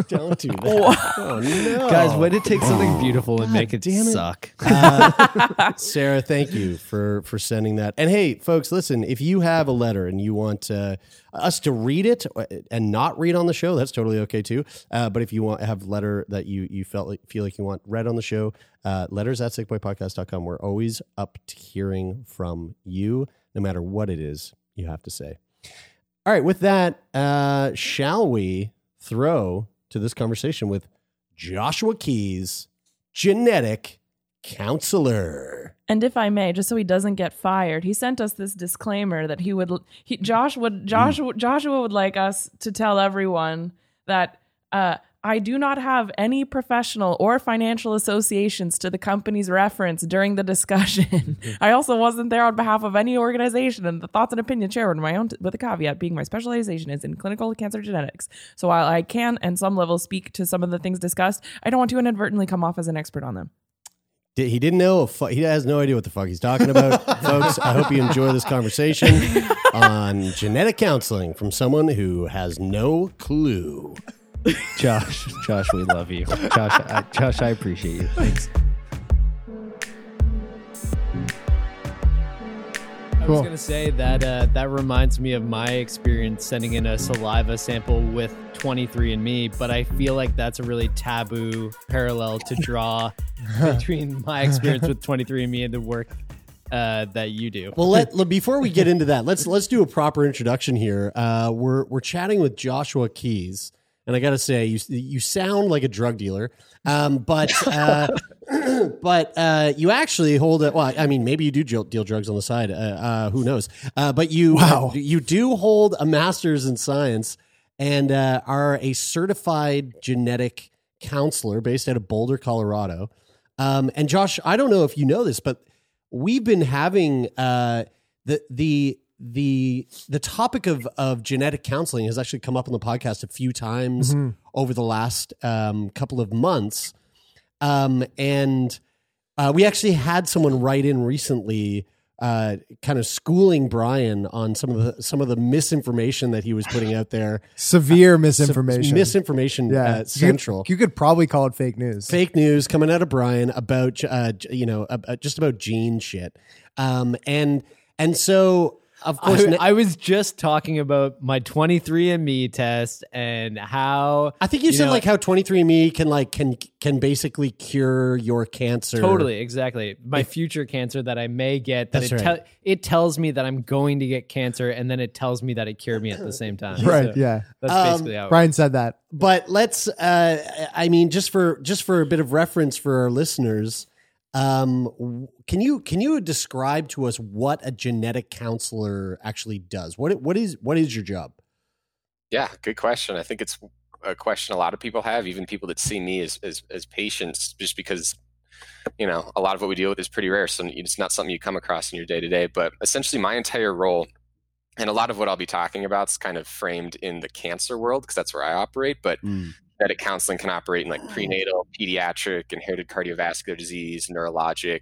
don't do that. Oh no, guys! Way to take something beautiful and make it suck. Sarah, thank you for sending that. And hey, folks, listen: if you have a letter and you want us to read it and not read on the show, that's totally okay too. But if you have a letter that you feel like you want read on the show, letters@sickboypodcast.com. We're always up to hearing from you, no matter what it is you have to say. All right, with that, shall we throw to this conversation with Joshua Keyes, genetic counselor? And if I may, just so he doesn't get fired, he sent us this disclaimer that Joshua would like us to tell everyone that I do not have any professional or financial associations to the company's reference during the discussion. I also wasn't there on behalf of any organization, and the thoughts and opinions shared were my own, with a caveat being my specialization is in clinical cancer genetics. So while I can, and some level, speak to some of the things discussed, I don't want to inadvertently come off as an expert on them. He didn't know. He has no idea what the fuck he's talking about. Folks, I hope you enjoy this conversation on genetic counseling from someone who has no clue. Josh, we love you. Josh, I appreciate you. Thanks. I was going to say that that reminds me of my experience sending in a saliva sample with 23andMe, but I feel like that's a really taboo parallel to draw between my experience with 23andMe and the work that you do. Well, before we get into that, let's do a proper introduction here. We're chatting with Joshua Keyes, and I got to say, you sound like a drug dealer, but you actually hold it. Well, I mean, maybe you do deal drugs on the side. Who knows? But you do hold a master's in science and are a certified genetic counselor based out of Boulder, Colorado. And Josh, I don't know if you know this, but we've been having the topic of genetic counseling has actually come up on the podcast a few times over the last couple of months. And we actually had someone write in recently kind of schooling Brian on some of the misinformation that he was putting out there. Severe misinformation. Misinformation, yeah. Central. You could probably call it fake news. Fake news coming out of Brian about, just about gene shit. And so, of course, I was just talking about my 23andMe test and how I think you said like how 23andMe can basically cure your cancer. Totally, exactly. My future cancer that I may get. It tells me that I'm going to get cancer, and then it tells me that it cured me at the same time. Right? So yeah. That's basically how Brian said that. But let's. I mean, just for a bit of reference for our listeners. Can you describe to us what a genetic counselor actually does? What is your job? Yeah, good question. I think it's a question a lot of people have, even people that see me as patients, just because, a lot of what we deal with is pretty rare. So it's not something you come across in your day to day, but essentially my entire role and a lot of what I'll be talking about is kind of framed in the cancer world because that's where I operate, but genetic counseling can operate in like prenatal, pediatric, inherited cardiovascular disease, neurologic,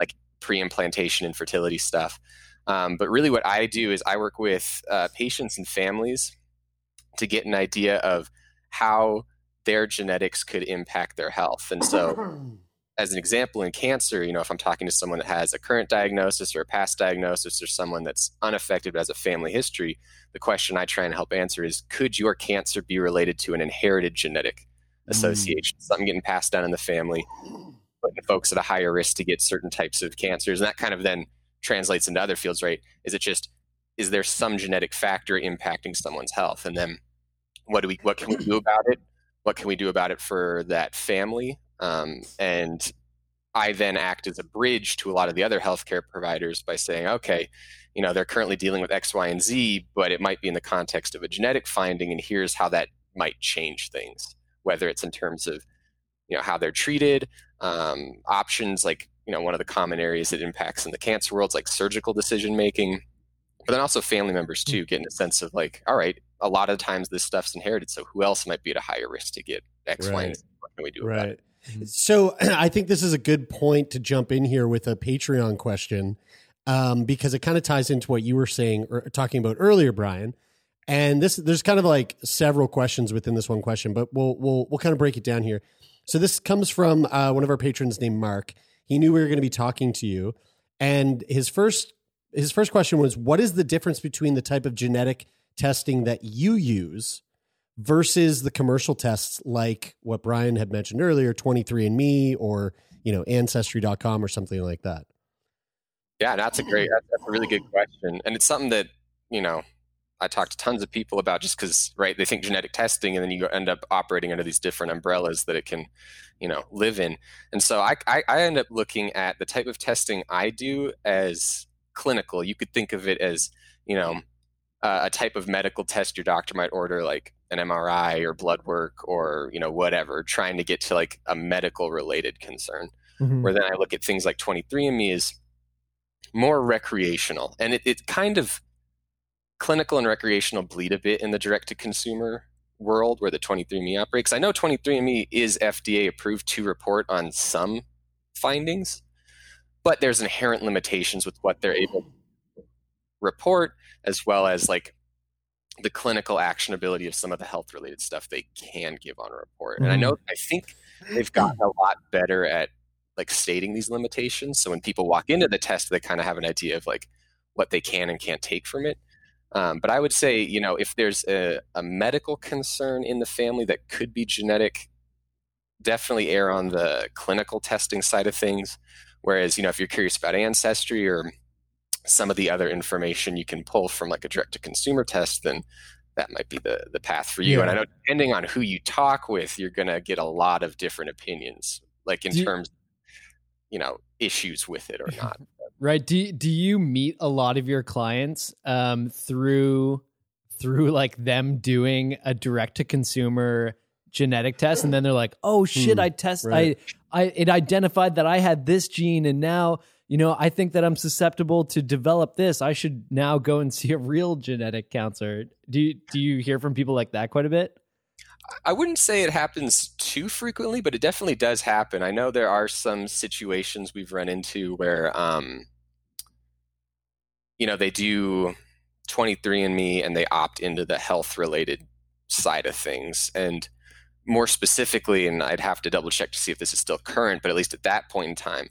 like pre-implantation infertility stuff. But really what I do is I work with patients and families to get an idea of how their genetics could impact their health. And so as an example in cancer, if I'm talking to someone that has a current diagnosis or a past diagnosis or someone that's unaffected but has a family history, the question I try and help answer is, could your cancer be related to an inherited genetic association? Something getting passed down in the family, putting folks at a higher risk to get certain types of cancers. And that kind of then translates into other fields, right? Is there some genetic factor impacting someone's health? And then what can we do about it? What can we do about it for that family? And I then act as a bridge to a lot of the other healthcare providers by saying, okay, they're currently dealing with X, Y, and Z, but it might be in the context of a genetic finding, and here's how that might change things, whether it's in terms of, how they're treated, options like, one of the common areas that impacts in the cancer world is like surgical decision-making, but then also family members too, getting a sense of like, all right, a lot of times this stuff's inherited, so who else might be at a higher risk to get X, right. Y, and Z? What can we do about it? So I think this is a good point to jump in here with a Patreon question, because it kind of ties into what you were saying or talking about earlier, Brian. And there's kind of like several questions within this one question, but we'll kind of break it down here. So this comes from one of our patrons named Mark. He knew we were going to be talking to you, and his first question was, "What is the difference between the type of genetic testing that you use versus the commercial tests like what Brian had mentioned earlier, 23andMe or, Ancestry.com or something like that?" Yeah, that's a really good question. And it's something that, I talk to tons of people about just because, right, they think genetic testing and then you end up operating under these different umbrellas that it can, live in. And so I end up looking at the type of testing I do as clinical. You could think of it as, a type of medical test your doctor might order, like an MRI or blood work or, you know, whatever, trying to get to like a medical related concern. Mm-hmm. Where then I look at things like 23andMe is more recreational, and it kind of clinical and recreational bleed a bit in the direct to consumer world where the 23andMe outbreaks. I know 23andMe is FDA approved to report on some findings, but there's inherent limitations with what they're able to report, as well as like the clinical actionability of some of the health related stuff they can give on a report. Mm-hmm. And I think they've gotten a lot better at like stating these limitations. So when people walk into the test, they kind of have an idea of like what they can and can't take from it. But I would say, you know, if there's a medical concern in the family that could be genetic, definitely err on the clinical testing side of things. Whereas, you know, if you're curious about ancestry or some of the other information you can pull from like a direct to consumer test, then that might be the path for you. Yeah. And I know depending on who you talk with, you're going to get a lot of different opinions, like in terms of, you know, issues with it or not. Right. Do you meet a lot of your clients through like them doing a direct to consumer genetic test, and then they're like, oh shit, it identified that I had this gene, and now, you know, I think that I'm susceptible to develop this. I should now go and see a real genetic counselor. Do you hear from people like that quite a bit? I wouldn't say it happens too frequently, but it definitely does happen. I know there are some situations we've run into where, you know, they do 23andMe and they opt into the health-related side of things. And more specifically, and I'd have to double-check to see if this is still current, but at least at that point in time,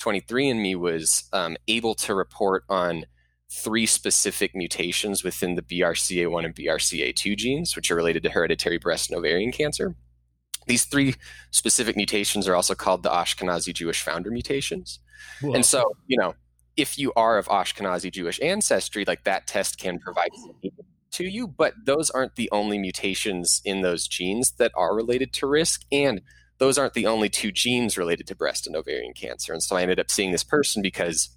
23andMe was able to report on 3 specific mutations within the BRCA1 and BRCA2 genes, which are related to hereditary breast and ovarian cancer. These 3 specific mutations are also called the Ashkenazi Jewish founder mutations. Whoa. And so, you know, if you are of Ashkenazi Jewish ancestry, like that test can provide to you, but those aren't the only mutations in those genes that are related to risk. And those aren't the only 2 genes related to breast and ovarian cancer. And so I ended up seeing this person because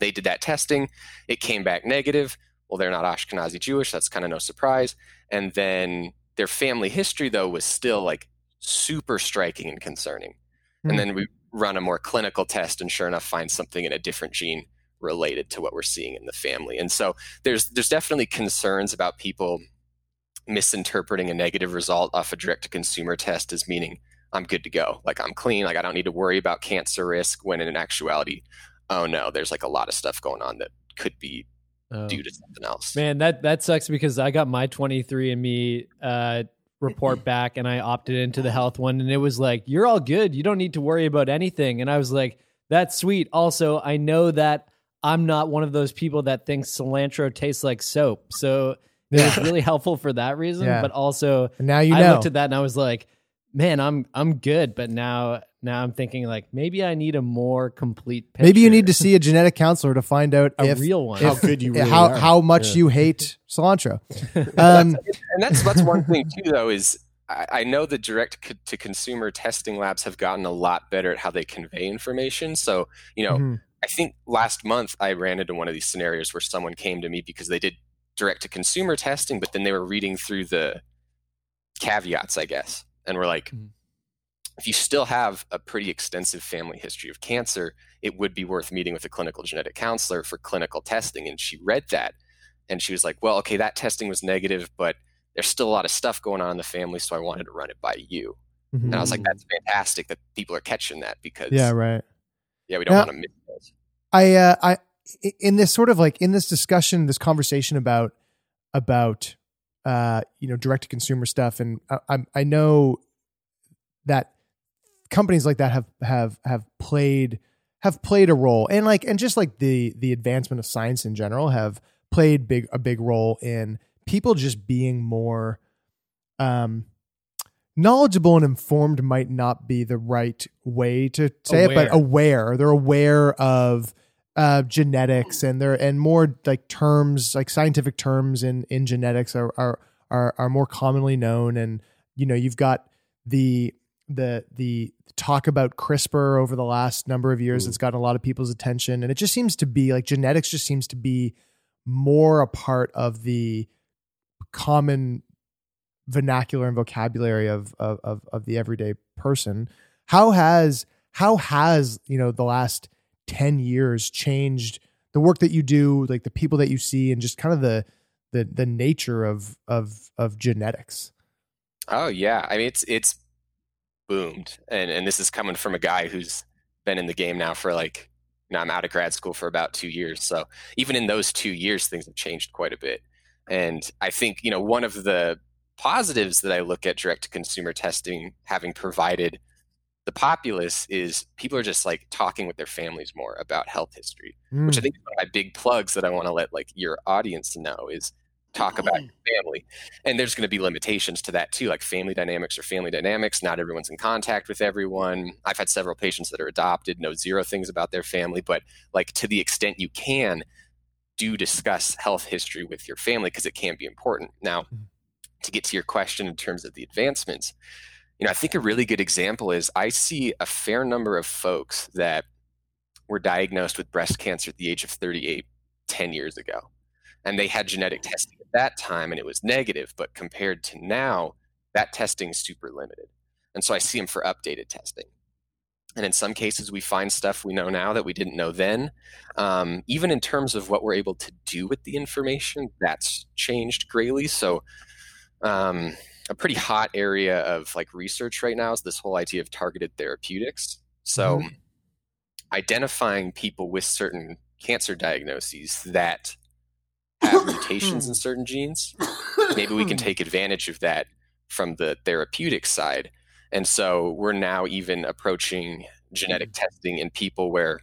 they did that testing. It came back negative. Well, they're not Ashkenazi Jewish. That's kind of no surprise. And then their family history, though, was still like super striking and concerning. Mm-hmm. And then we run a more clinical test and sure enough find something in a different gene related to what we're seeing in the family. And so there's definitely concerns about people misinterpreting a negative result off a direct-to-consumer test as meaning I'm good to go. Like I'm clean. Like I don't need to worry about cancer risk, when in actuality, oh no, there's like a lot of stuff going on that could be due to something else. Man, that sucks, because I got my 23andMe report back and I opted into the health one, and it was like, you're all good. You don't need to worry about anything. And I was like, that's sweet. Also, I know that I'm not one of those people that thinks cilantro tastes like soap. So it was really helpful for that reason. Yeah. But also, and now I looked at that and I was like, man, I'm good. But now I'm thinking like, maybe I need a more complete picture. Maybe you need to see a genetic counselor to find out how good you really are. How much you hate cilantro. And that's one thing too, though, is I know the direct to consumer testing labs have gotten a lot better at how they convey information. So, you know, mm-hmm. I think last month I ran into one of these scenarios where someone came to me because they did direct to consumer testing, but then they were reading through the caveats, I guess. And we're like, mm-hmm. if you still have a pretty extensive family history of cancer, it would be worth meeting with a clinical genetic counselor for clinical testing. And she read that and she was like, well, okay, that testing was negative, but there's still a lot of stuff going on in the family. So I wanted to run it by you. Mm-hmm. And I was like, that's fantastic that people are catching that, because we don't want to miss those. I, in this sort of like, in this discussion, this conversation about you know, direct to consumer stuff. And I know that companies like that have played a role, and like, and just like the advancement of science in general have played a big role in people just being more, knowledgeable and informed might not be the right way to say it, but aware. They're aware of genetics, and more like terms, like scientific terms in genetics are more commonly known. And, you know, you've got the talk about CRISPR over the last number of years. It's gotten a lot of people's attention, and it just seems to be like genetics just seems to be more a part of the common vernacular and vocabulary of the everyday person. How has the last 10 years changed the work that you do, like the people that you see, and just kind of the nature of genetics? Oh yeah. I mean, it's boomed. And this is coming from a guy who's been in the game now for I'm out of grad school for about 2 years. So even in those 2 years, things have changed quite a bit. And I think, one of the positives that I look at direct to consumer testing having provided the populace is people are just talking with their families more about health history, which I think is one of my big plugs that I want to let your audience know is talk about your family. And there's going to be limitations to that too. Family dynamics. Not everyone's in contact with everyone. I've had several patients that are adopted, know zero things about their family, but to the extent you can, do discuss health history with your family because it can be important. Now, to get to your question in terms of the advancements, I think a really good example is I see a fair number of folks that were diagnosed with breast cancer at the age of 38, 10 years ago. And they had genetic testing at that time and it was negative, but compared to now, that testing is super limited. And so I see them for updated testing. And in some cases, we find stuff we know now that we didn't know then. Even in terms of what we're able to do with the information, that's changed greatly. So a pretty hot area of research right now is this whole idea of targeted therapeutics. So identifying people with certain cancer diagnoses that have mutations in certain genes, maybe we can take advantage of that from the therapeutic side. And so we're now even approaching genetic testing in people where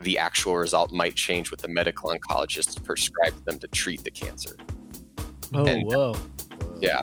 the actual result might change what the medical oncologist prescribed them to treat the cancer. Oh, and, whoa. Yeah.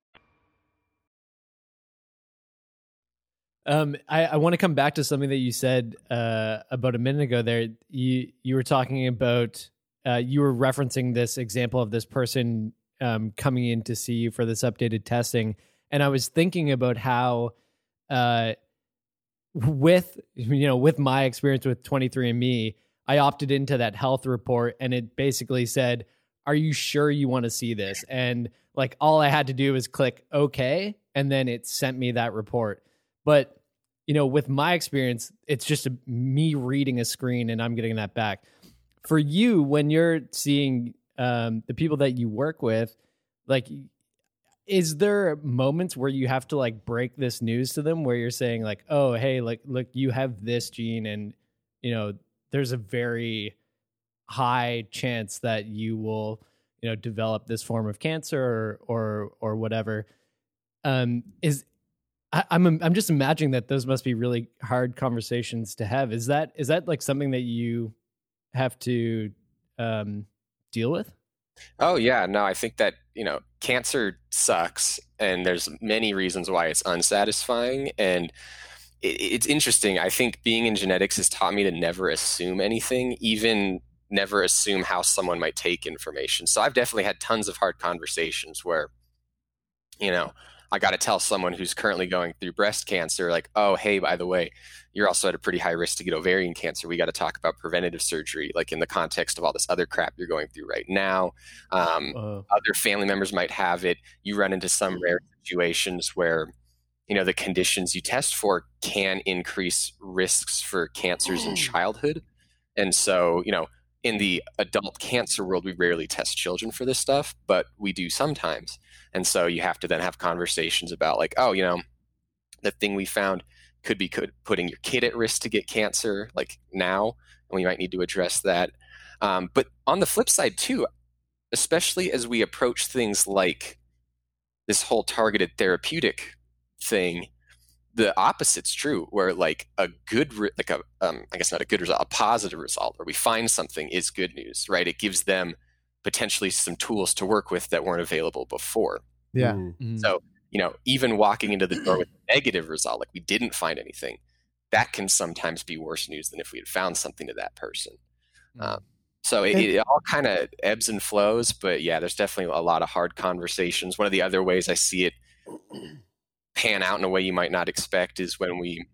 I want to come back to something that you said about a minute ago there. You were talking about, you were referencing this example of this person coming in to see you for this updated testing. And I was thinking about how... With my experience with 23andMe, I opted into that health report and it basically said, are you sure you want to see this? And all I had to do was click okay. And then it sent me that report. But, with my experience, it's just me reading a screen and I'm getting that back. For you, when you're seeing the people that you work with, is there moments where you have to break this news to them where you're saying oh, hey, look, you have this gene and, there's a very high chance that you will, develop this form of cancer or whatever. I'm just imagining that those must be really hard conversations to have. Is that something that you have to deal with? Oh yeah, no, I think that, cancer sucks and there's many reasons why it's unsatisfying. And it's interesting. I think being in genetics has taught me to never assume anything, even never assume how someone might take information. So I've definitely had tons of hard conversations where, I got to tell someone who's currently going through breast cancer, oh, hey, by the way, you're also at a pretty high risk to get ovarian cancer. We got to talk about preventative surgery, in the context of all this other crap you're going through right now. Other family members might have it. You run into some rare situations where, the conditions you test for can increase risks for cancers in childhood. And so, in the adult cancer world, we rarely test children for this stuff, but we do sometimes. And so you have to then have conversations about the thing we found could be putting your kid at risk to get cancer now, and we might need to address that. But on the flip side too, especially as we approach things like this whole targeted therapeutic thing, the opposite's true, where like a good, I guess not a good result, a positive result, where we find something is good news, right? It gives them potentially some tools to work with that weren't available before. Yeah. Mm-hmm. So, you know, even walking into the door with a negative result, like we didn't find anything, that can sometimes be worse news than if we had found something to that person. So it all kind of ebbs and flows, but yeah, there's definitely a lot of hard conversations. One of the other ways I see it pan out in a way you might not expect is when we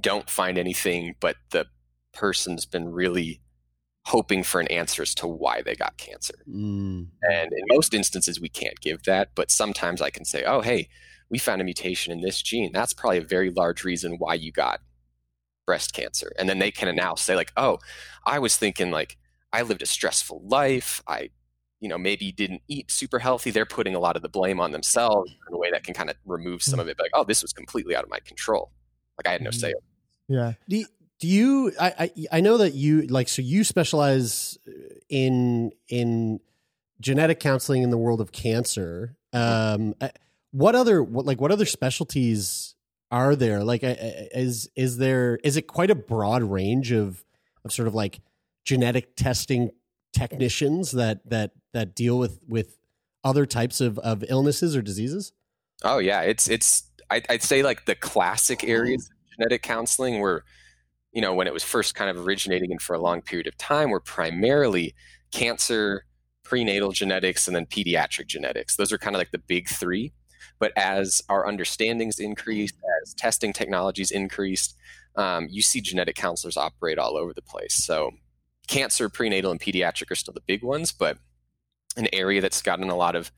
don't find anything, but the person's been really hoping for an answer as to why they got cancer. Mm. And in most instances, we can't give that, but sometimes I can say, oh, hey, we found a mutation in this gene. That's probably a very large reason why you got breast cancer. And then they can now say like, oh, I was thinking like, I lived a stressful life. I, you know, maybe didn't eat super healthy. They're putting a lot of the blame on themselves in a way that can kind of remove some of it. But like, oh, this was completely out of my control. Like I had no say. Yeah. Do you, I know that you like, so you specialize in genetic counseling in the world of cancer. What other specialties are there? Like, is it quite a broad range of sort of like genetic testing technicians that deal with other types of illnesses or diseases? Oh yeah. I'd say like the classic areas of genetic counseling were, you know, when it was first kind of originating and for a long period of time were primarily cancer, prenatal genetics, and then pediatric genetics. Those are kind of like the big three. But as our understandings increased, as testing technologies increased, you see genetic counselors operate all over the place. So cancer, prenatal, and pediatric are still the big ones, but an area that's gotten a lot of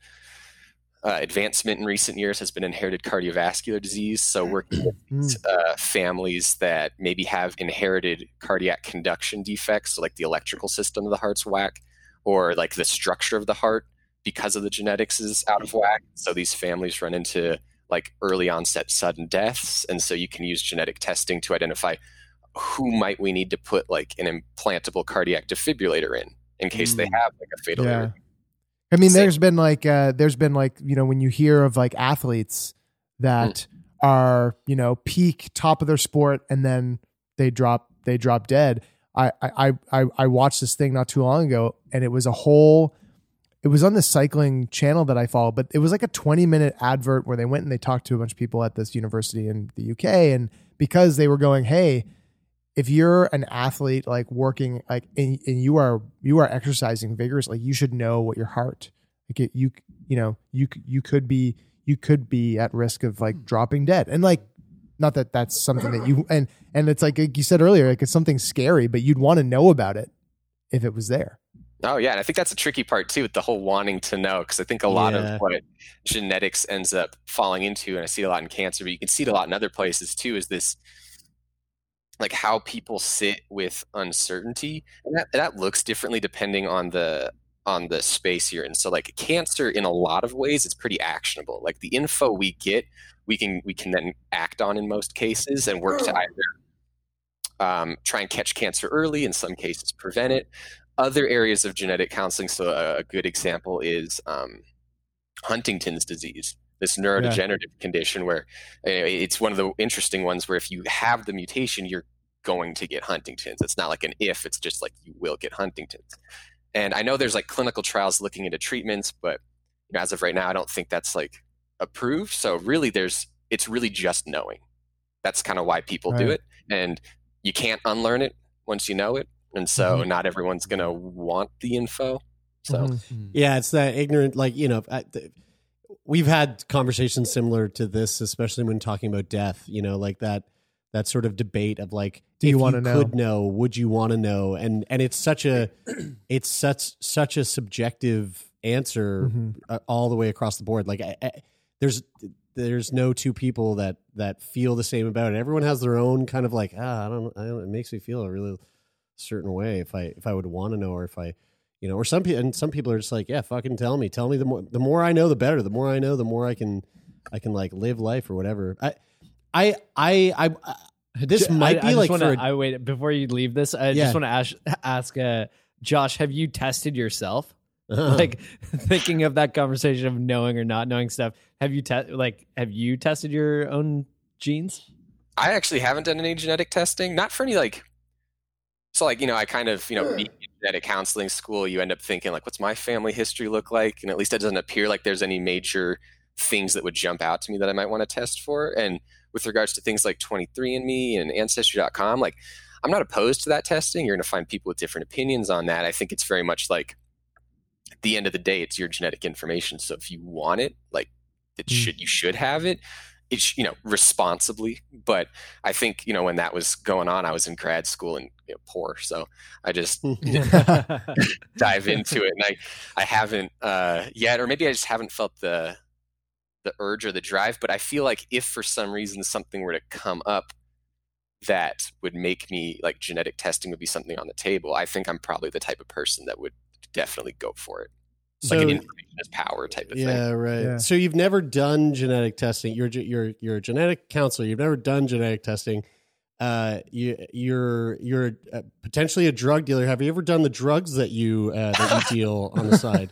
advancement in recent years has been inherited cardiovascular disease. So working with families that maybe have inherited cardiac conduction defects, so like the electrical system of the heart's whack, or like the structure of the heart, because of the genetics is out of whack. So these families run into like early onset sudden deaths. And so you can use genetic testing to identify who might we need to put like an implantable cardiac defibrillator in case they have like a fatal error. I mean, there's been like, you know, when you hear of like athletes that are, you know, peak top of their sport and then they drop dead. I watched this thing not too long ago, and it was on the cycling channel that I follow, but it was like a 20-minute advert where they went and they talked to a bunch of people at this university in the UK. And because they were going, hey, if you're an athlete, like working, like, and you are exercising vigorously, you should know what your heart, like it, you could be at risk of like dropping dead. And like, not that that's something that you, and it's like you said earlier, like it's something scary, but you'd want to know about it if it was there. Oh, yeah. And I think that's a tricky part, too, with the whole wanting to know, because I think a lot of what genetics ends up falling into, and I see it a lot in cancer, but you can see it a lot in other places, too, is this like how people sit with uncertainty. And that looks differently depending on the space you're in. So like cancer, in a lot of ways, it's pretty actionable. Like the info we get, we can then act on in most cases and work to either try and catch cancer early, in some cases prevent it. Other areas of genetic counseling, so a good example is Huntington's disease, this neurodegenerative condition where it's one of the interesting ones where if you have the mutation, you're going to get Huntington's. It's not like an if, it's just like you will get Huntington's. And I know there's like clinical trials looking into treatments, but you know, as of right now, I don't think that's like approved. So really it's really just knowing. That's kind of why people do it. And you can't unlearn it once you know it. And so not everyone's going to want the info. So, yeah, it's that ignorant, like, you know, we've had conversations similar to this, especially when talking about death, you know, like that sort of debate of like, do you want to know? Could know, would you want to know? And it's such a subjective answer all the way across the board. Like there's no two people that feel the same about it. Everyone has their own kind of like, it makes me feel really certain way if I would want to know, or if I, you know, or some people are just like, yeah, fucking tell me the more I know, the better, the more I know, the more I can like live life or whatever. Wait, before you leave this, I just want to ask, Josh, have you tested yourself? Like thinking of that conversation of knowing or not knowing stuff. Have you tested your own genes? I actually haven't done any genetic testing, not for any like. So like, you know, I kind of, you know, being in genetic counseling school, you end up thinking like, what's my family history look like? And at least it doesn't appear like there's any major things that would jump out to me that I might want to test for. And with regards to things like 23andMe and Ancestry.com, like I'm not opposed to that testing. You're going to find people with different opinions on that. I think it's very much like at the end of the day, it's your genetic information. So if you want it, like it should, you should have it. It's, you know, responsibly. But I think, you know, when that was going on, I was in grad school and you know, poor. So I just dive into it. And I haven't yet, or maybe I just haven't felt the urge or the drive. But I feel like if for some reason something were to come up that would make me like genetic testing would be something on the table, I think I'm probably the type of person that would definitely go for it. So, like an information is power type of thing. Right. Yeah. So you've never done genetic testing. You're a genetic counselor. You've never done genetic testing. You're potentially a drug dealer. Have you ever done the drugs that you deal on the side?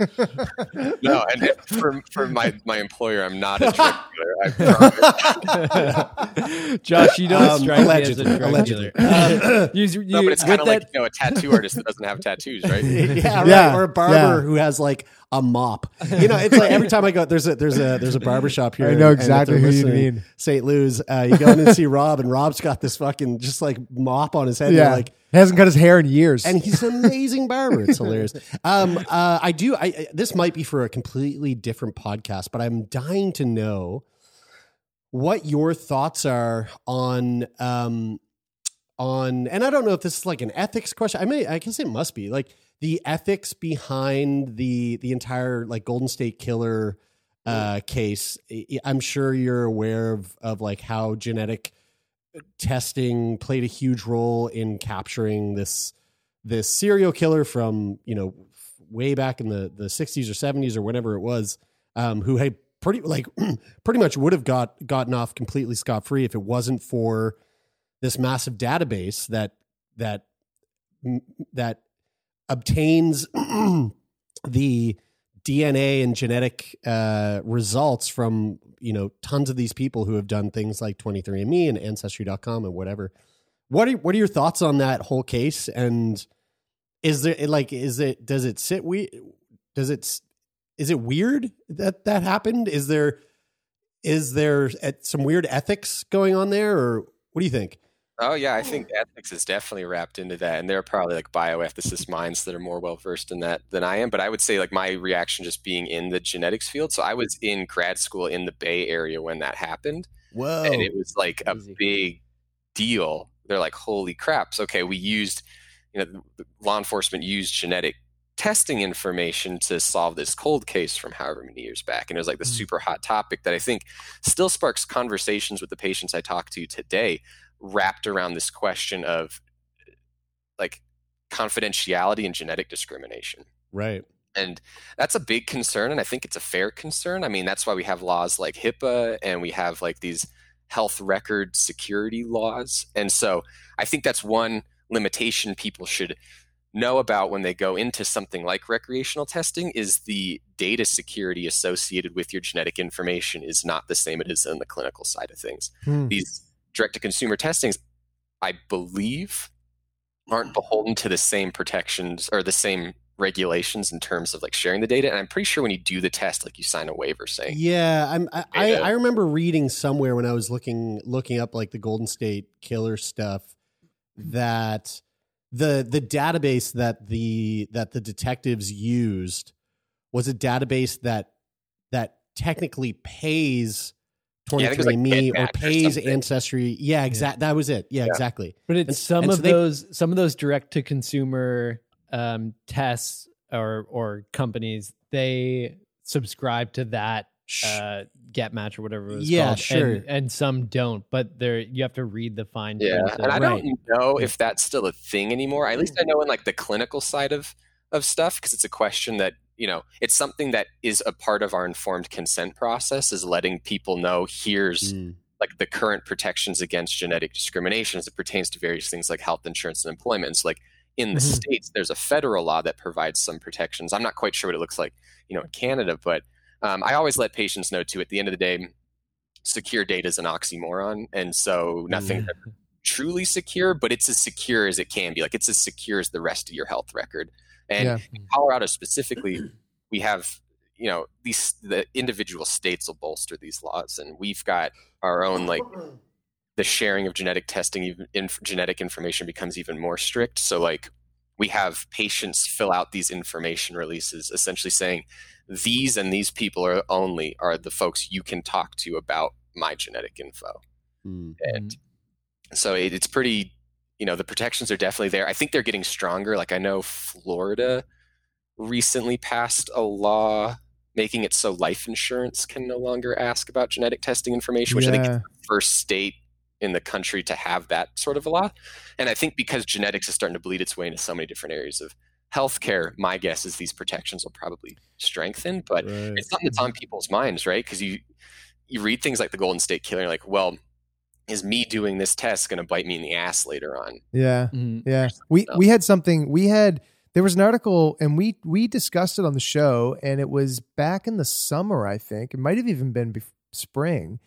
No, and for my employer, I'm not a drug dealer. I promise. Josh, you don't strike me as a drug dealer. No, but it's kind of like you know a tattoo artist that doesn't have tattoos, right? Yeah, right. Yeah, or a barber who has like a mop. You know, it's like every time I go, there's a barbershop here. I know exactly who you mean. St. Louis. You go in and see Rob, and Rob's got this fucking just like mop on his head. Yeah, like he hasn't cut his hair in years, and he's an amazing barber. It's hilarious. I this might be for a completely different podcast, but I'm dying to know what your thoughts are on. And I don't know if this is like an ethics question. I guess it must be like the ethics behind the entire like Golden State Killer case. I'm sure you're aware of like how genetic testing played a huge role in capturing this serial killer from, you know, way back in the 60s or 70s or whenever it was, who had pretty much would have gotten off completely scot-free if it wasn't for this massive database that obtains the DNA and genetic results from, you know, tons of these people who have done things like 23andMe and Ancestry.com and whatever. What are your thoughts on that whole case? And is it weird that happened? Is there some weird ethics going on there, or what do you think? Oh, yeah. I think ethics is definitely wrapped into that. And there are probably like bioethicist minds that are more well-versed in that than I am. But I would say like my reaction just being in the genetics field. So I was in grad school in the Bay Area when that happened. Whoa. And it was like a big deal. They're like, holy craps. Okay, we used, you know, law enforcement used genetic testing information to solve this cold case from however many years back. And it was like the super hot topic that I think still sparks conversations with the patients I talk to today, wrapped around this question of like confidentiality and genetic discrimination. Right. And that's a big concern. And I think it's a fair concern. I mean, that's why we have laws like HIPAA and we have like these health record security laws. And so I think that's one limitation people should know about when they go into something like recreational testing is the data security associated with your genetic information is not the same it is in the clinical side of things. These direct-to-consumer testings, I believe, aren't beholden to the same protections or the same regulations in terms of like sharing the data. And I'm pretty sure when you do the test, like you sign a waiver saying, "Yeah, I remember reading somewhere when I was looking up like the Golden State Killer stuff that the database that the detectives used was a database that technically pays 23andMe or pays Ancestry. Yeah, exactly. That was it. Yeah, exactly. But it's some of those direct to consumer tests or companies, they subscribe to that Get Match or whatever it was called. Sure. And some don't, but you have to read the fine print. Yeah, and I don't know if that's still a thing anymore. At least I know in like the clinical side of stuff, because it's a question that, you know, it's something that is a part of our informed consent process, is letting people know here's like the current protections against genetic discrimination as it pertains to various things like health insurance and employment. So like in the States, there's a federal law that provides some protections. I'm not quite sure what it looks like, you know, in Canada, but I always let patients know too, at the end of the day, secure data is an oxymoron. And so nothing's ever truly secure, but it's as secure as it can be. Like, it's as secure as the rest of your health record. And in Colorado specifically, we have, you know, these, the individual states will bolster these laws. And we've got our own, like, the sharing of genetic testing, even genetic information becomes even more strict. So, like, we have patients fill out these information releases, essentially saying these and these people are only are the folks you can talk to about my genetic info. And so it's pretty, you know, the protections are definitely there. I think they're getting stronger. Like, I know Florida recently passed a law making it so life insurance can no longer ask about genetic testing information, which I think is the first state in the country to have that sort of a lot. And I think because genetics is starting to bleed its way into so many different areas of healthcare, my guess is these protections will probably strengthen, but it's something that's on people's minds, right? Because you read things like the Golden State Killer, and you're like, well, is me doing this test going to bite me in the ass later on? There was an article, and we discussed it on the show, and it was back in the summer, I think. It might have even been spring.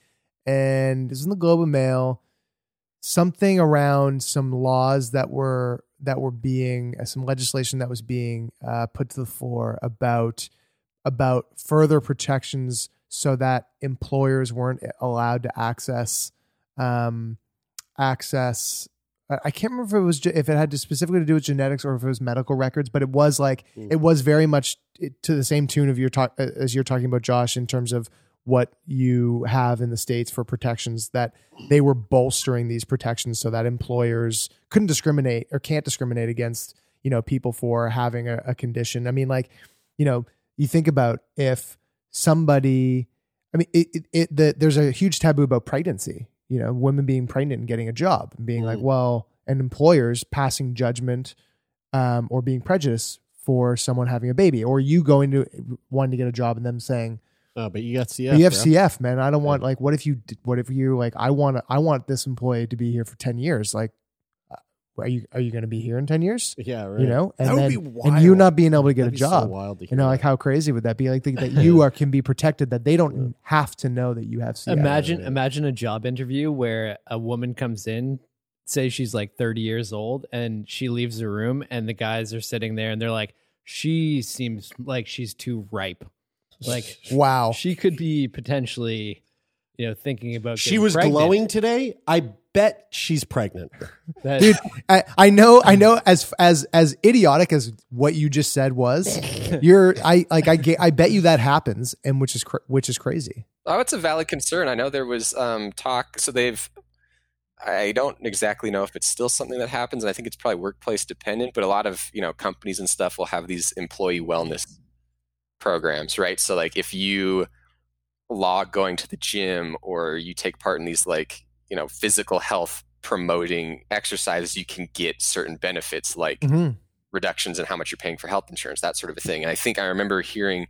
And it was in the Globe and Mail, something around some laws that were being, some legislation that was being put to the floor about further protections so that employers weren't allowed to access. I can't remember if it had specifically to do with genetics or if it was medical records, but it was like it was very much to the same tune of as you're talking about, Josh, in terms of what you have in the states for protections, that they were bolstering these protections so that employers couldn't discriminate or can't discriminate against, you know, people for having a condition. I mean, like, you know, you think about if somebody, I mean, there's a huge taboo about pregnancy, you know, women being pregnant and getting a job and being like, well, and employers passing judgment or being prejudiced for someone having a baby, or you going to wanting to get a job and them saying, oh, but you got CF. But you have CF, man. I don't want, like, what if you like, I want this employee to be here for 10 years. Like, are you going to be here in 10 years? Yeah. Right. You know, and that would be wild. And you not being able to get a job, so wild to hear, you know, that. Like, how crazy would that be? Like, that you can be protected, that they don't have to know that you have CF. Imagine a job interview where a woman comes in, say she's like 30 years old, and she leaves the room and the guys are sitting there and they're like, she seems like she's too ripe. Like, wow, she could be potentially, you know, thinking about. She was pregnant. Glowing today. I bet she's pregnant. Dude, I know. As idiotic as what you just said was, I bet you that happens, and which is crazy. Oh, it's a valid concern. I know there was talk. So I don't exactly know if it's still something that happens, and I think it's probably workplace dependent. But a lot of, you know, companies and stuff will have these employee wellness programs, right? So, like, if you log going to the gym or you take part in these, like, you know, physical health promoting exercises, you can get certain benefits, like reductions in how much you're paying for health insurance, that sort of a thing. And I think I remember hearing,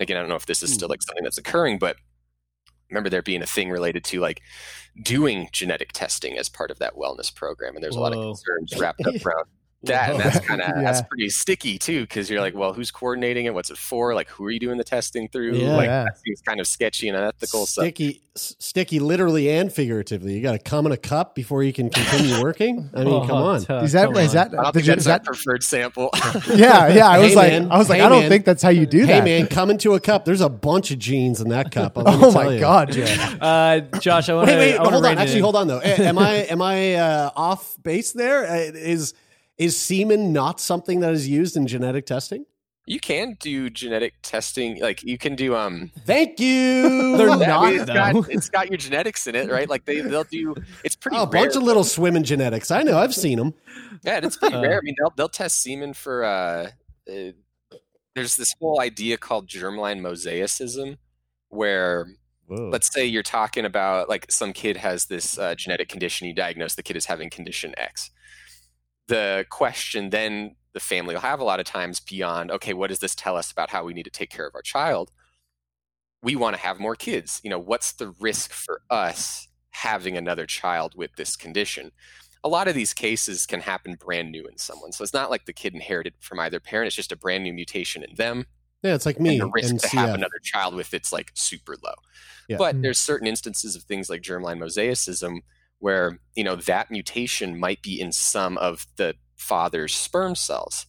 again, I don't know if this is still like something that's occurring, but I remember there being a thing related to, like, doing genetic testing as part of that wellness program. And there's a lot of concerns wrapped up around that, and that's kind of that's pretty sticky too, because you're like, well, who's coordinating it? What's it for? Like, who are you doing the testing through? That seems kind of sketchy and unethical. Sticky, literally and figuratively. You got to come in a cup before you can continue working. I mean, come on. Is that preferred sample? Yeah. I don't think that's how you do that. Hey man, come into a cup. There's a bunch of genes in that cup. Oh my god, yeah. Josh, I want to hold on. Actually, hold on though. Am I off base there? Is semen not something that is used in genetic testing? You can do genetic testing. Like, you can do, thank you. They're not, it's got your genetics in it, right? Like, they'll do, it's pretty rare. A bunch of little swimming genetics. I know, I've seen them. Yeah, it's pretty rare. I mean, they'll test semen for, there's this whole idea called germline mosaicism, where, let's say you're talking about, like, some kid has this genetic condition, you diagnose the kid as having condition X. The question then the family will have a lot of times beyond, okay, what does this tell us about how we need to take care of our child? We want to have more kids. You know, what's the risk for us having another child with this condition? A lot of these cases can happen brand new in someone. So it's not like the kid inherited from either parent. It's just a brand new mutation in them. Yeah, it's like me. And the risk to have another child with it's like super low. Yeah. But there's certain instances of things like germline mosaicism where, you know, that mutation might be in some of the father's sperm cells.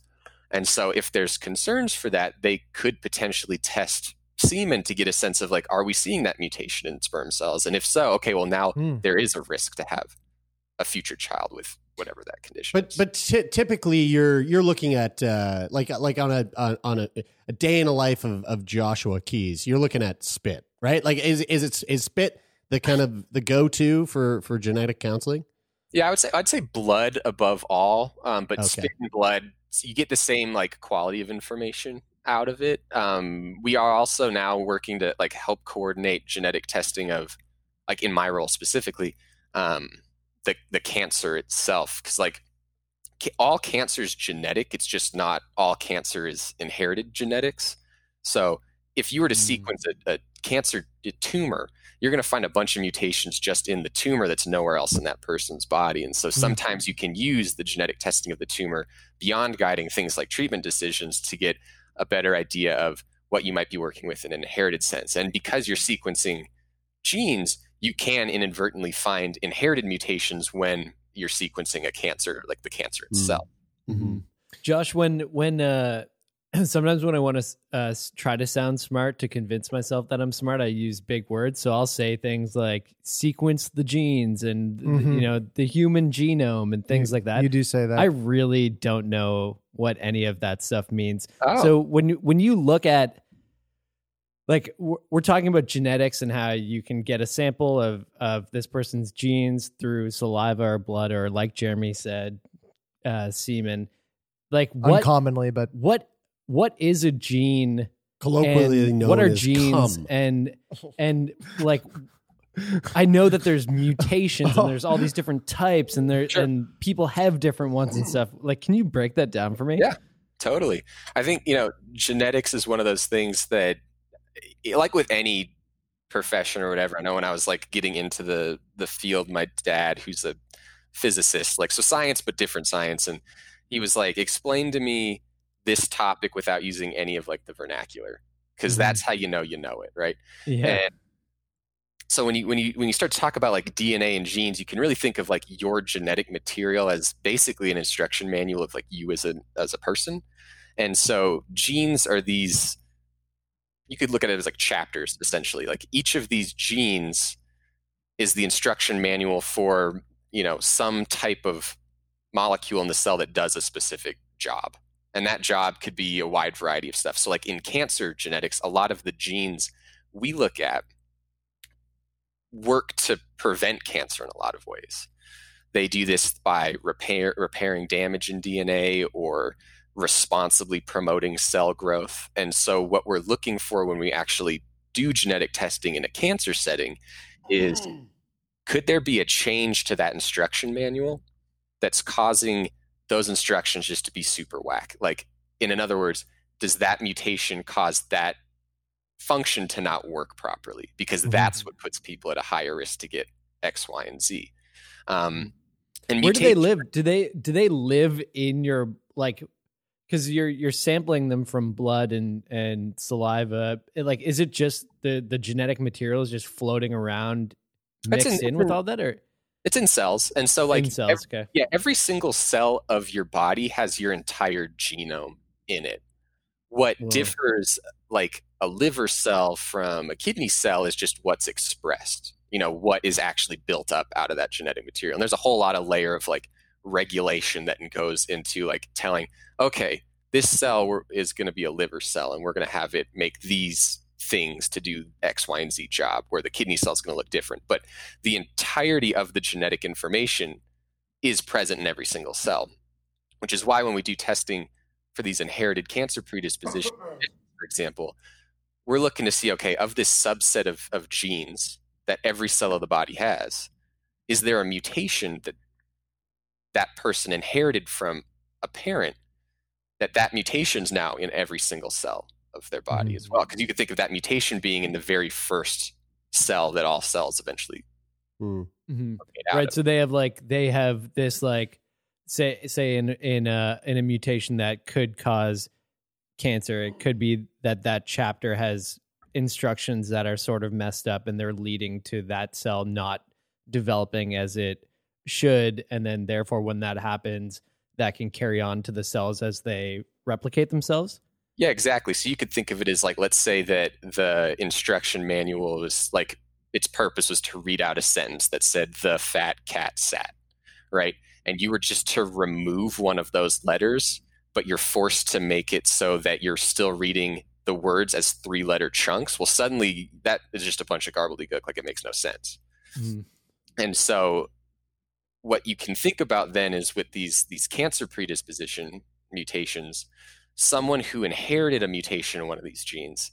And so if there's concerns for that, they could potentially test semen to get a sense of like, are we seeing that mutation in sperm cells? And if so, okay, well now there is a risk to have a future child with whatever that condition is. But typically you're looking at like on a day in the life of Joshua Keyes, you're looking at spit, right? Like is spit the kind of the go-to for genetic counseling? Yeah, I'd say blood above all, but okay. Spit and blood, so you get the same like quality of information out of it. We are also now working to like help coordinate genetic testing of, like in my role specifically, the cancer itself, because like all cancer is genetic. It's just not all cancer is inherited genetics. So if you were to sequence a cancer tumor, you're going to find a bunch of mutations just in the tumor that's nowhere else in that person's body. And so sometimes you can use the genetic testing of the tumor beyond guiding things like treatment decisions to get a better idea of what you might be working with in an inherited sense. And because you're sequencing genes, you can inadvertently find inherited mutations when you're sequencing a cancer, like the cancer itself. Mm-hmm. Josh, when sometimes when I want to try to sound smart to convince myself that I'm smart, I use big words. So I'll say things like sequence the genes and, you know, the human genome and things like that. You do say that. I really don't know what any of that stuff means. Oh. So when you look at, like, we're talking about genetics and how you can get a sample of this person's genes through saliva or blood or, like Jeremy said, semen. Like what, uncommonly, but what is a gene? Colloquially known as what are genes? Cum. And like, I know that there's mutations and there's all these different types and there and people have different ones and stuff. Like, can you break that down for me? Yeah, totally. I think, you know, genetics is one of those things that, like with any profession or whatever, I know when I was like getting into the field, my dad, who's a physicist, like, so science, but different science. And he was like, explain to me this topic without using any of like the vernacular. 'Cause that's how you know it. Right. Yeah. And so when you start to talk about like DNA and genes, you can really think of like your genetic material as basically an instruction manual of like you as a person. And so genes are these, you could look at it as like chapters, essentially. Like each of these genes is the instruction manual for, you know, some type of molecule in the cell that does a specific job. And that job could be a wide variety of stuff. So like in cancer genetics, a lot of the genes we look at work to prevent cancer in a lot of ways. They do this by repairing damage in DNA or responsibly promoting cell growth. And so what we're looking for when we actually do genetic testing in a cancer setting is, could there be a change to that instruction manual that's causing those instructions just to be super whack? Like, in other words, does that mutation cause that function to not work properly? Because that's what puts people at a higher risk to get X, Y, and Z. And where do they live? Do they live in your, like, because you're sampling them from blood and saliva. Like, is it just the genetic material is just floating around mixed in with all that? Or it's in cells. And so like cells, every single cell of your body has your entire genome in it. What differs like a liver cell from a kidney cell is just what's expressed, you know, what is actually built up out of that genetic material. And there's a whole lot of layer of like regulation that goes into like telling, okay, this cell is going to be a liver cell and we're going to have it make these things to do X, Y, and Z job, where the kidney cell is going to look different. But the entirety of the genetic information is present in every single cell, which is why when we do testing for these inherited cancer predispositions, for example, we're looking to see, okay, of this subset of genes that every cell of the body has, is there a mutation that person inherited from a parent that mutation's now in every single cell of their body as well? Because you could think of that mutation being in the very first cell that all cells eventually right. So they have this, like, say in a mutation that could cause cancer, it could be that that chapter has instructions that are sort of messed up and they're leading to that cell not developing as it should. And then therefore, when that happens, that can carry on to the cells as they replicate themselves. Yeah, exactly. So you could think of it as like, let's say that the instruction manual was like, its purpose was to read out a sentence that said the fat cat sat, right? And you were just to remove one of those letters, but you're forced to make it so that you're still reading the words as 3-letter chunks. Well, suddenly that is just a bunch of gobbledygook. Like, it makes no sense. Mm-hmm. And so what you can think about then is with these cancer predisposition mutations, someone who inherited a mutation in one of these genes,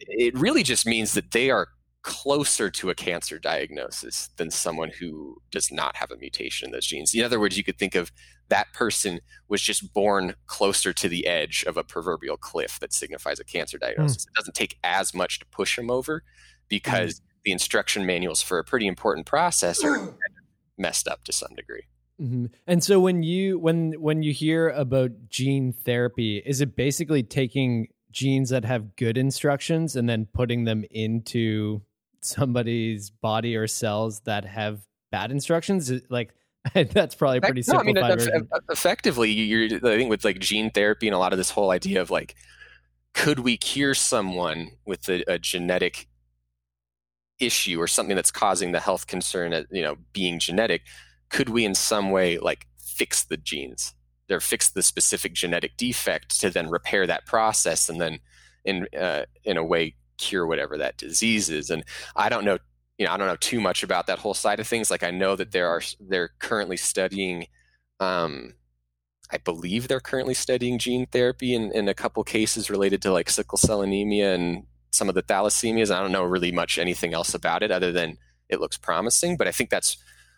it really just means that they are closer to a cancer diagnosis than someone who does not have a mutation in those genes. In other words, you could think of that person was just born closer to the edge of a proverbial cliff that signifies a cancer diagnosis. It doesn't take as much to push them over because the instruction manuals for a pretty important process are messed up to some degree. Mm-hmm. And so when you hear about gene therapy, is it basically taking genes that have good instructions and then putting them into somebody's body or cells that have bad instructions? Like, that's probably pretty simplified. Effectively, I think with like gene therapy and a lot of this whole idea of like, could we cure someone with a genetic issue or something that's causing the health concern, being genetic? Could we in some way like fix the genes or fix the specific genetic defect to then repair that process and then in a way cure whatever that disease is? And I don't know too much about that whole side of things. Like, I know that they're currently studying, I believe they're currently studying gene therapy in a couple cases related to like sickle cell anemia and some of the thalassemias. I don't know really much anything else about it other than it looks promising, but I think that's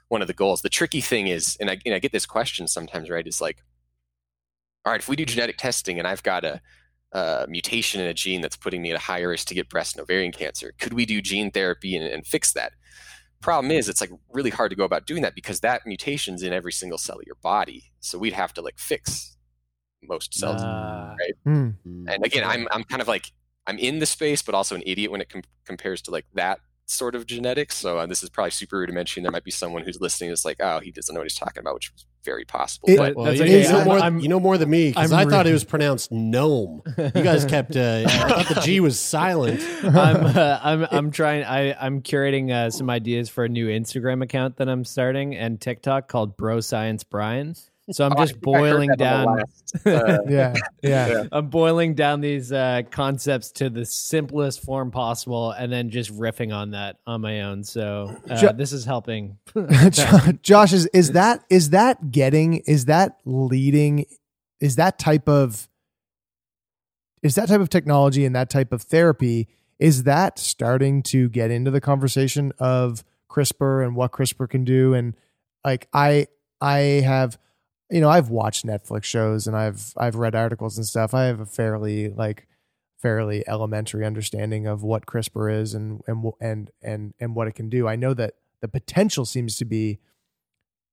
one of the goals. The tricky thing is, and I get this question sometimes, right? It's like, all right, if we do genetic testing and I've got a mutation in a gene that's putting me at a higher risk to get breast and ovarian cancer, could we do gene therapy and fix that? Problem is, it's like really hard to go about doing that because that mutation's in every single cell of your body. So we'd have to like fix most cells, right? Mm-hmm. And again, I'm kind of like, I'm in the space, but also an idiot when it compares to like that sort of genetics. So this is probably super rudimentary. There might be someone who's listening that's like, oh, he doesn't know what he's talking about, which is very possible. You know more than me, because I thought it was pronounced gnome. You guys kept, I thought the G was silent. I'm curating some ideas for a new Instagram account that I'm starting and TikTok called Bro Science Brian. So I'm just boiling down. Yeah. I'm boiling down these concepts to the simplest form possible, and then just riffing on that on my own. So this is helping. Josh, is that type of technology and that type of therapy, is that starting to get into the conversation of CRISPR and what CRISPR can do? And like, I have. I've watched Netflix shows and I've read articles and stuff. I have a fairly elementary understanding of what CRISPR is and what it can do. I know that the potential seems to be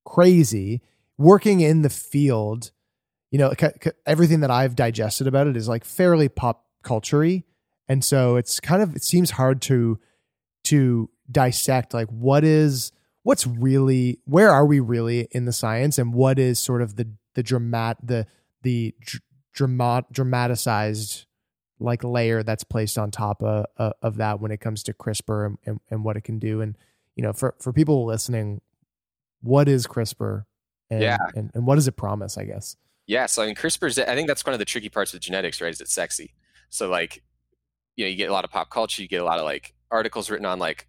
crazy. Working in the field, everything that I've digested about it is like fairly pop culture-y. And so it seems hard to dissect like where are we really in the science, and what is sort of the dramatized like layer that's placed on top of that when it comes to CRISPR and what it can do. And for people listening, what is CRISPR and what does it promise, I guess? Yeah. So I mean, CRISPR's, I think that's one of the tricky parts of genetics, right? Is it sexy? So like, you get a lot of pop culture, you get a lot of like articles written on like,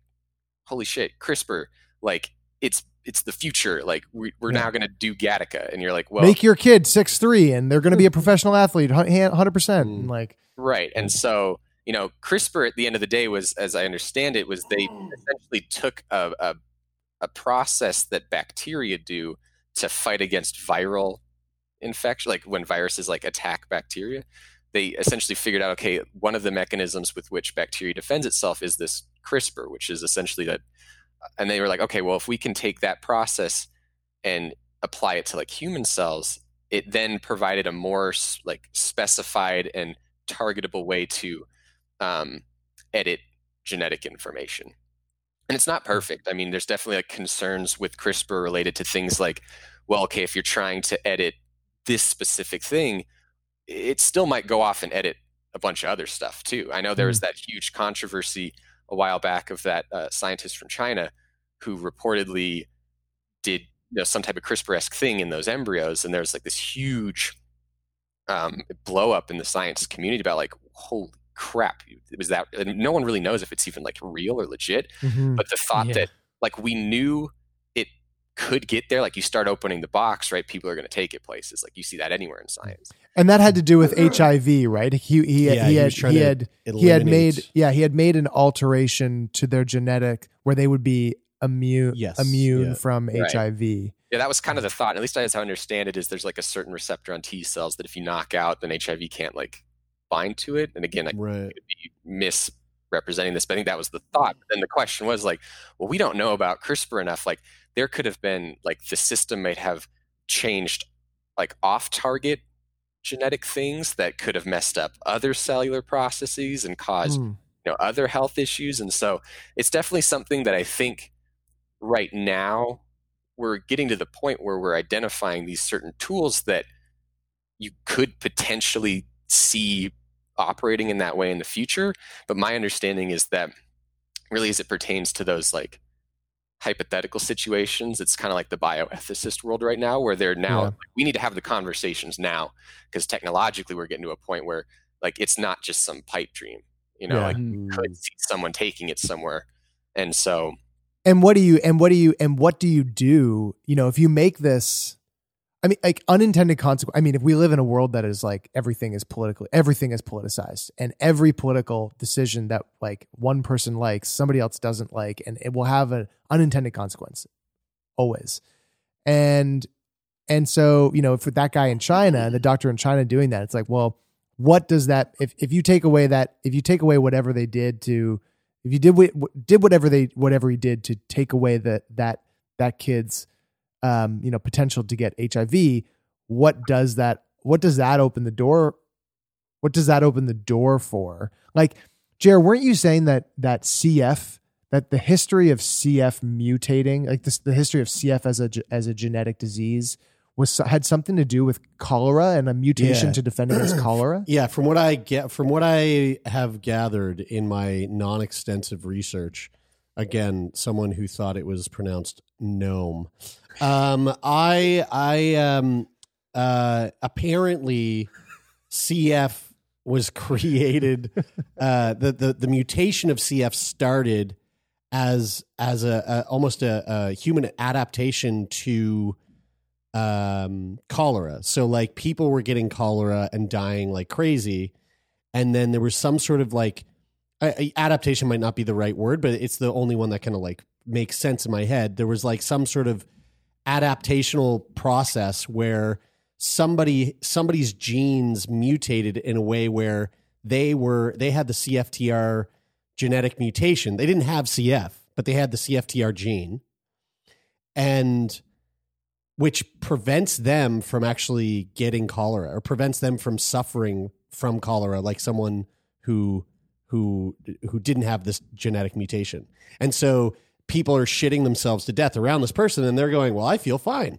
holy shit, CRISPR. Like it's the future. Like we're now going to do Gattaca, and you're like, well, make your kid 6'3", and they're going to be a professional athlete, 100%. Like, right. And so CRISPR at the end of the day was, as I understand it, was they essentially took a process that bacteria do to fight against viral infection, like when viruses like attack bacteria. They essentially figured out, okay, one of the mechanisms with which bacteria defends itself is this CRISPR, which is essentially that. And they were like, okay, well, if we can take that process and apply it to like human cells, it then provided a more like specified and targetable way to edit genetic information. And it's not perfect. I mean, there's definitely like concerns with CRISPR related to things like, well, okay, if you're trying to edit this specific thing, it still might go off and edit a bunch of other stuff too. I know there was that huge controversy a while back of that scientist from China who reportedly did some type of CRISPR-esque thing in those embryos. And there's like this huge blow up in the science community about like, holy crap, it was that. And no one really knows if it's even like real or legit. Mm-hmm. But the thought that like we knew it could get there, like you start opening the box, right? People are going to take it places. Like you see that anywhere in science. And that had to do with HIV, right? He had made an alteration to their genetic where they would be immune from HIV. Yeah, that was kind of the thought. At least as I understand it, is there's like a certain receptor on T cells that if you knock out, then HIV can't like bind to it. And again, I could be misrepresenting this, but I think that was the thought. But then the question was like, well, we don't know about CRISPR enough. Like there could have been like the system might have changed like off target genetic things that could have messed up other cellular processes and caused other health issues. And so it's definitely something that I think right now we're getting to the point where we're identifying these certain tools that you could potentially see operating in that way in the future. But my understanding is that really as it pertains to those like hypothetical situations, it's kind of like the bioethicist world right now where they're now, like, we need to have the conversations now because technologically we're getting to a point where like, it's not just some pipe dream, like you could see someone taking it somewhere. And so, and what do you do? If you make this, I mean, like unintended consequence. I mean, if we live in a world that is like everything is politicized, and every political decision that like one person likes, somebody else doesn't like, and it will have an unintended consequence always. And so, for that guy in China and the doctor in China doing that, it's like, well, what does that, if you take away whatever they did to, if you did whatever he did to take away that kid's, potential to get HIV, what does that open the door for? Like, Jer, weren't you saying that CF, that the history of CF mutating, like the history of CF as a genetic disease had something to do with cholera and a mutation to defend against cholera? Yeah. From what I have gathered in my non-extensive research, again, someone who thought it was pronounced gnome. Apparently CF was created, the mutation of CF started as almost a human adaptation to, cholera. So like people were getting cholera and dying like crazy. And then there was some sort of like, adaptation might not be the right word, but it's the only one that kind of like makes sense in my head. There was like some sort of adaptational process where somebody's genes mutated in a way where they had the CFTR genetic mutation. They didn't have CF, but they had the CFTR gene, and which prevents them from actually getting cholera or prevents them from suffering from cholera, like someone who didn't have this genetic mutation. And so people are shitting themselves to death around this person and they're going, well, I feel fine.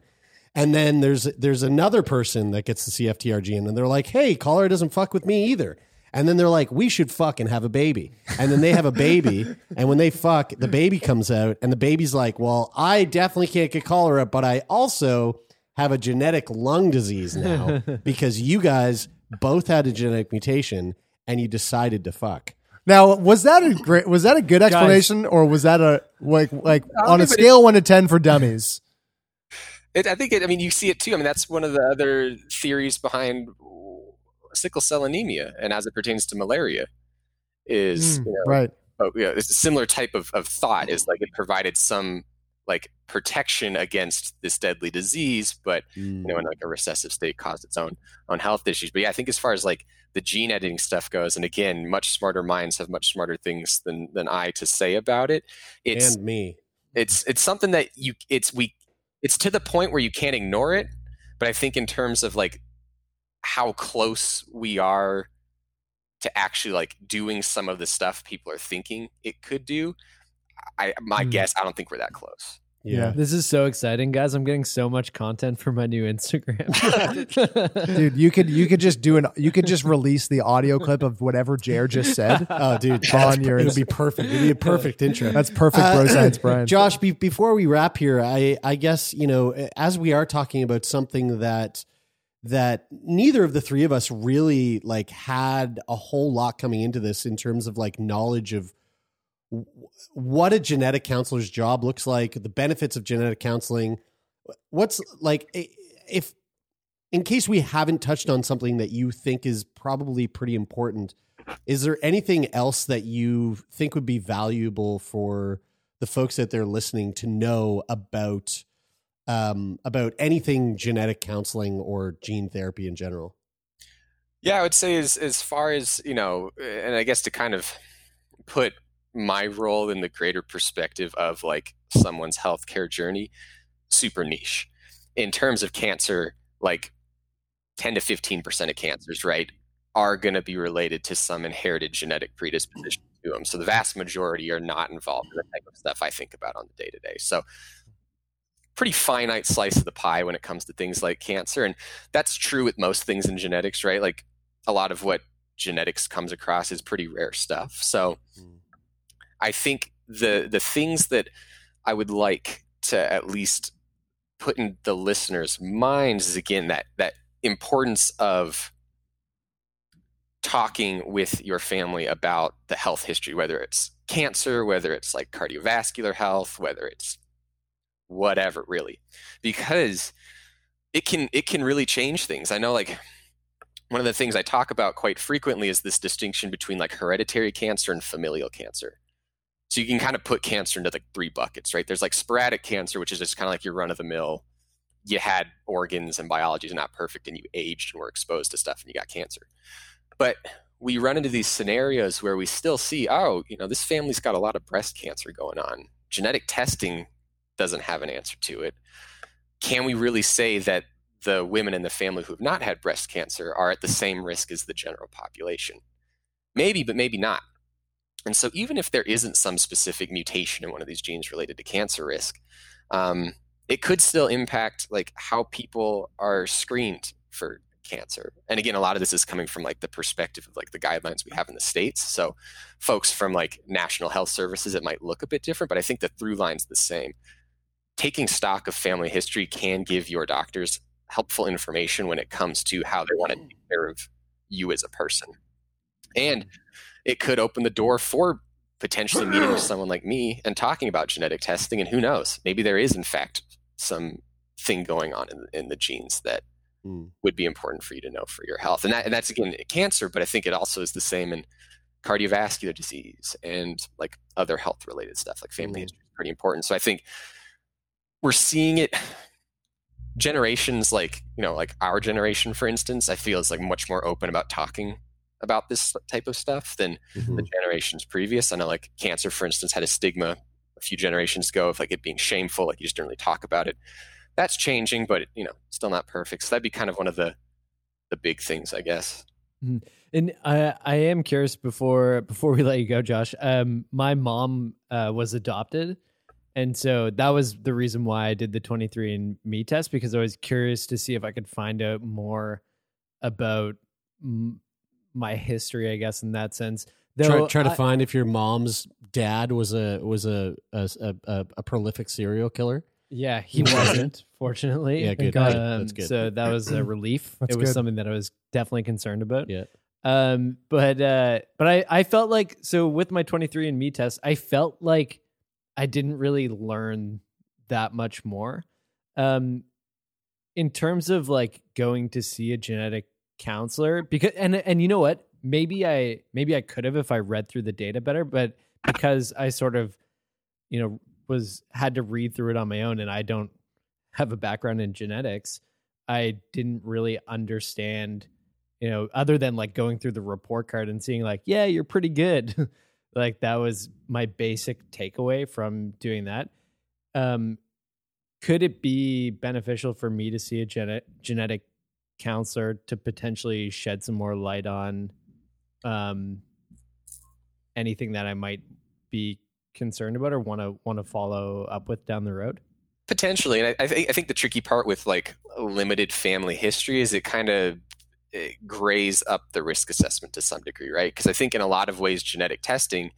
And then there's another person that gets the CFTR gene and they're like, hey, cholera doesn't fuck with me either. And then they're like, we should fucking have a baby. And then they have a baby. And when they fuck, the baby comes out and the baby's like, well, I definitely can't get cholera, but I also have a genetic lung disease now because you guys both had a genetic mutation and you decided to fuck. Now, was that a good explanation, guys, or was that a like on a scale 1 to 10 for dummies? You see it too. I mean, that's one of the other theories behind sickle cell anemia, and as it pertains to malaria, is right. It's a similar type of thought. Is like it provided some like protection against this deadly disease, but in like a recessive state caused its own health issues. But yeah, I think as far as like the gene editing stuff goes, and again, much smarter minds have much smarter things than I to say about it. It's something that it's to the point where you can't ignore it, But I think in terms of like how close we are to actually like doing some of the stuff people are thinking it could do, my guess, I don't think we're that close. Yeah. This is so exciting, guys. I'm getting so much content for my new Instagram. Dude, you could just release the audio clip of whatever Jer just said. Oh, dude, it'll be perfect. It'll be a perfect intro. That's perfect bro science, Brian. Josh, before we wrap here, I guess, you know, as we are talking about something that neither of the three of us really like had a whole lot coming into this in terms of like knowledge of what a genetic counselor's job looks like, the benefits of genetic counseling. What's like, if in case we haven't touched on something that you think is probably pretty important, is there anything else that you think would be valuable for the folks that they're listening to know about anything genetic counseling or gene therapy in general? Yeah, I would say as far as, you know, and I guess to kind of put my role in the greater perspective of like someone's healthcare journey, super niche. In terms of cancer, like 10 to 15% of cancers, right, are going to be related to some inherited genetic predisposition to them. So the vast majority are not involved in the type of stuff I think about on the day-to-day. So pretty finite slice of the pie when it comes to things like cancer. And that's true with most things in genetics, right? Like a lot of what genetics comes across is pretty rare stuff. So I think the things that I would like to at least put in the listeners' minds is, again, that importance of talking with your family about the health history, whether it's cancer, whether it's like cardiovascular health, whether it's whatever, really, because it can really change things. I know, like, one of the things I talk about quite frequently is this distinction between like hereditary cancer and familial cancer. So you can kind of put cancer into like three buckets, right? There's like sporadic cancer, which is just kind of like your run of the mill. You had organs and biology is not perfect and you aged and were exposed to stuff and you got cancer. But we run into these scenarios where we still see, oh, you know, this family's got a lot of breast cancer going on. Genetic testing doesn't have an answer to it. Can we really say that the women in the family who have not had breast cancer are at the same risk as the general population? Maybe, but maybe not. And so even if there isn't some specific mutation in one of these genes related to cancer risk, it could still impact like how people are screened for cancer. And again, a lot of this is coming from like the perspective of like the guidelines we have in the States. So folks from like national health services, it might look a bit different, but I think the through line's the same. Taking stock of family history can give your doctors helpful information when it comes to how they want to take care of you as a person. And it could open the door for potentially meeting with someone like me and talking about genetic testing. And who knows, maybe there is in fact some thing going on in the genes that would be important for you to know for your health. And that's again, cancer, but I think it also is the same in cardiovascular disease and like other health related stuff, like family history is pretty important. So I think we're seeing it generations like, you know, like our generation, for instance, I feel is like much more open about talking about this type of stuff than the generations previous. I know like cancer, for instance, had a stigma a few generations ago of like it being shameful, like you just didn't really talk about it. That's changing, but you know, still not perfect. So that'd be kind of one of the big things, I guess. And I am curious before we let you go, Josh, my mom was adopted. And so that was the reason why I did the 23andMe test, because I was curious to see if I could find out more about my history, I guess, in that sense. Though try to find if your mom's dad was a prolific serial killer. Yeah, he wasn't, fortunately. Yeah, good. That's good. So that was a relief. It was something that I was definitely concerned about. Yeah. But I felt like, so with my 23andMe test, I felt like I didn't really learn that much more. In terms of like going to see a genetic counselor, because and you know what, maybe I could have if I read through the data better, but because I sort of, you know, had to read through it on my own and I don't have a background in genetics, I didn't really understand, you know, other than like going through the report card and seeing like, yeah, you're pretty good. Like that was my basic takeaway from doing that. Could it be beneficial for me to see a genetic counselor to potentially shed some more light on anything that I might be concerned about or want to follow up with down the road? Potentially. And I think the tricky part with like limited family history is it grays up the risk assessment to some degree, right? Because I think in a lot of ways, genetic testing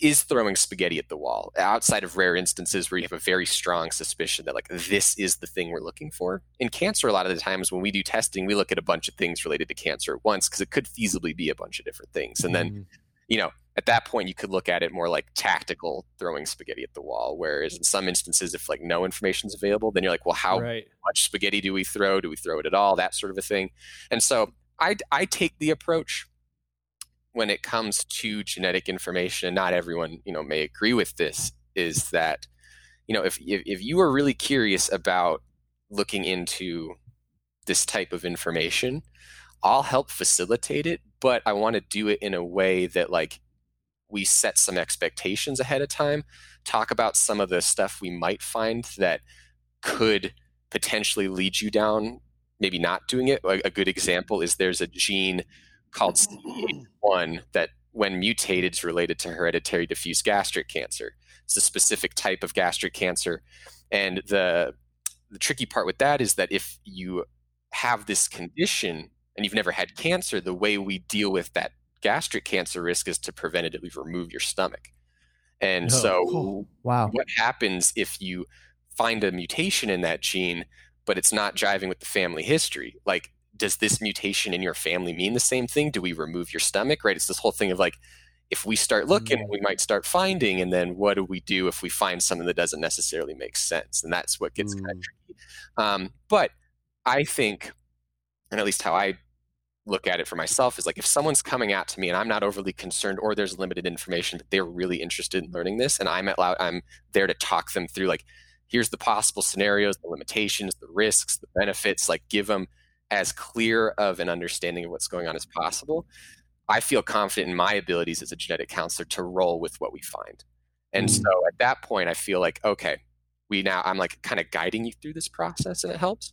is throwing spaghetti at the wall outside of rare instances where you have a very strong suspicion that like this is the thing we're looking for. In cancer, a lot of the times when we do testing, we look at a bunch of things related to cancer at once because it could feasibly be a bunch of different things. And then, you know, at that point, you could look at it more like tactical throwing spaghetti at the wall, whereas in some instances, if like no information's available, then you're like, well, how much spaghetti do we throw? Do we throw it at all? That sort of a thing. And so I take the approach when it comes to genetic information, and not everyone, you know, may agree with this, is that, you know, if you are really curious about looking into this type of information, I'll help facilitate it, but I want to do it in a way that like we set some expectations ahead of time, talk about some of the stuff we might find that could potentially lead you down, maybe not doing it. A good example is there's a gene called CH1 that when mutated is related to hereditary diffuse gastric cancer. It's a specific type of gastric cancer. And the tricky part with that is that if you have this condition and you've never had cancer, the way we deal with that gastric cancer risk is to preventatively remove your stomach. And what happens if you find a mutation in that gene, but it's not jiving with the family history? Like, does this mutation in your family mean the same thing? Do we remove your stomach, right? It's this whole thing of like, if we start looking, we might start finding, and then what do we do if we find something that doesn't necessarily make sense? And that's what gets kind of tricky. But I think, and at least how I look at it for myself, is like if someone's coming out to me and I'm not overly concerned or there's limited information, but they're really interested in learning this, and I'm there to talk them through like, here's the possible scenarios, the limitations, the risks, the benefits, like give them as clear of an understanding of what's going on as possible. I feel confident in my abilities as a genetic counselor to roll with what we find. And so at that point, I feel like, okay, I'm like kind of guiding you through this process, and it helps.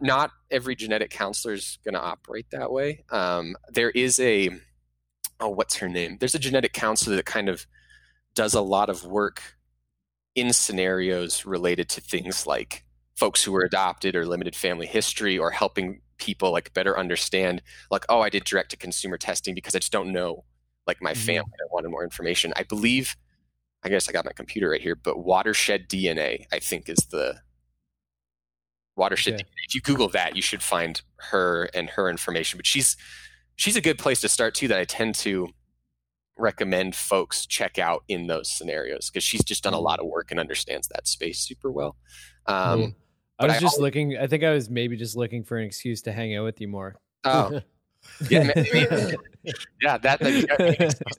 Not every genetic counselor is going to operate that way. There is what's her name? There's a genetic counselor that kind of does a lot of work in scenarios related to things like folks who were adopted or limited family history, or helping people like better understand like, oh, I did direct to consumer testing because I just don't know like my family. I wanted more information. I believe, I guess I got my computer right here, but Watershed DNA, I think is the Watershed DNA. If you Google that, you should find her and her information, but she's a good place to start too, that I tend to recommend folks check out in those scenarios, because she's just done a lot of work and understands that space super well. I think I was maybe just looking for an excuse to hang out with you more. Oh, yeah, to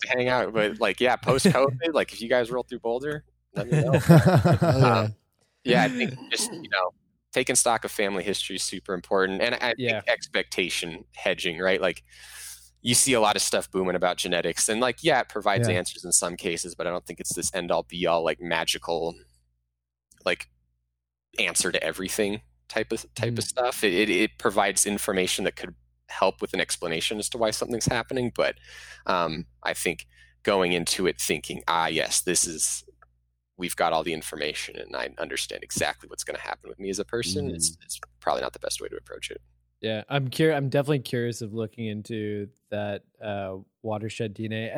hang out, but like, yeah, post COVID, like if you guys roll through Boulder, let me know. I think just, you know, taking stock of family history is super important, and I think expectation hedging, right? Like, you see a lot of stuff booming about genetics, and like, yeah, it provides answers in some cases, but I don't think it's this end all be all like magical, like answer to everything type of stuff. It provides information that could help with an explanation as to why something's happening. But I think going into it thinking, yes, we've got all the information and I understand exactly what's going to happen with me as a person. It's probably not the best way to approach it. Yeah, I'm definitely curious of looking into that Watershed DNA.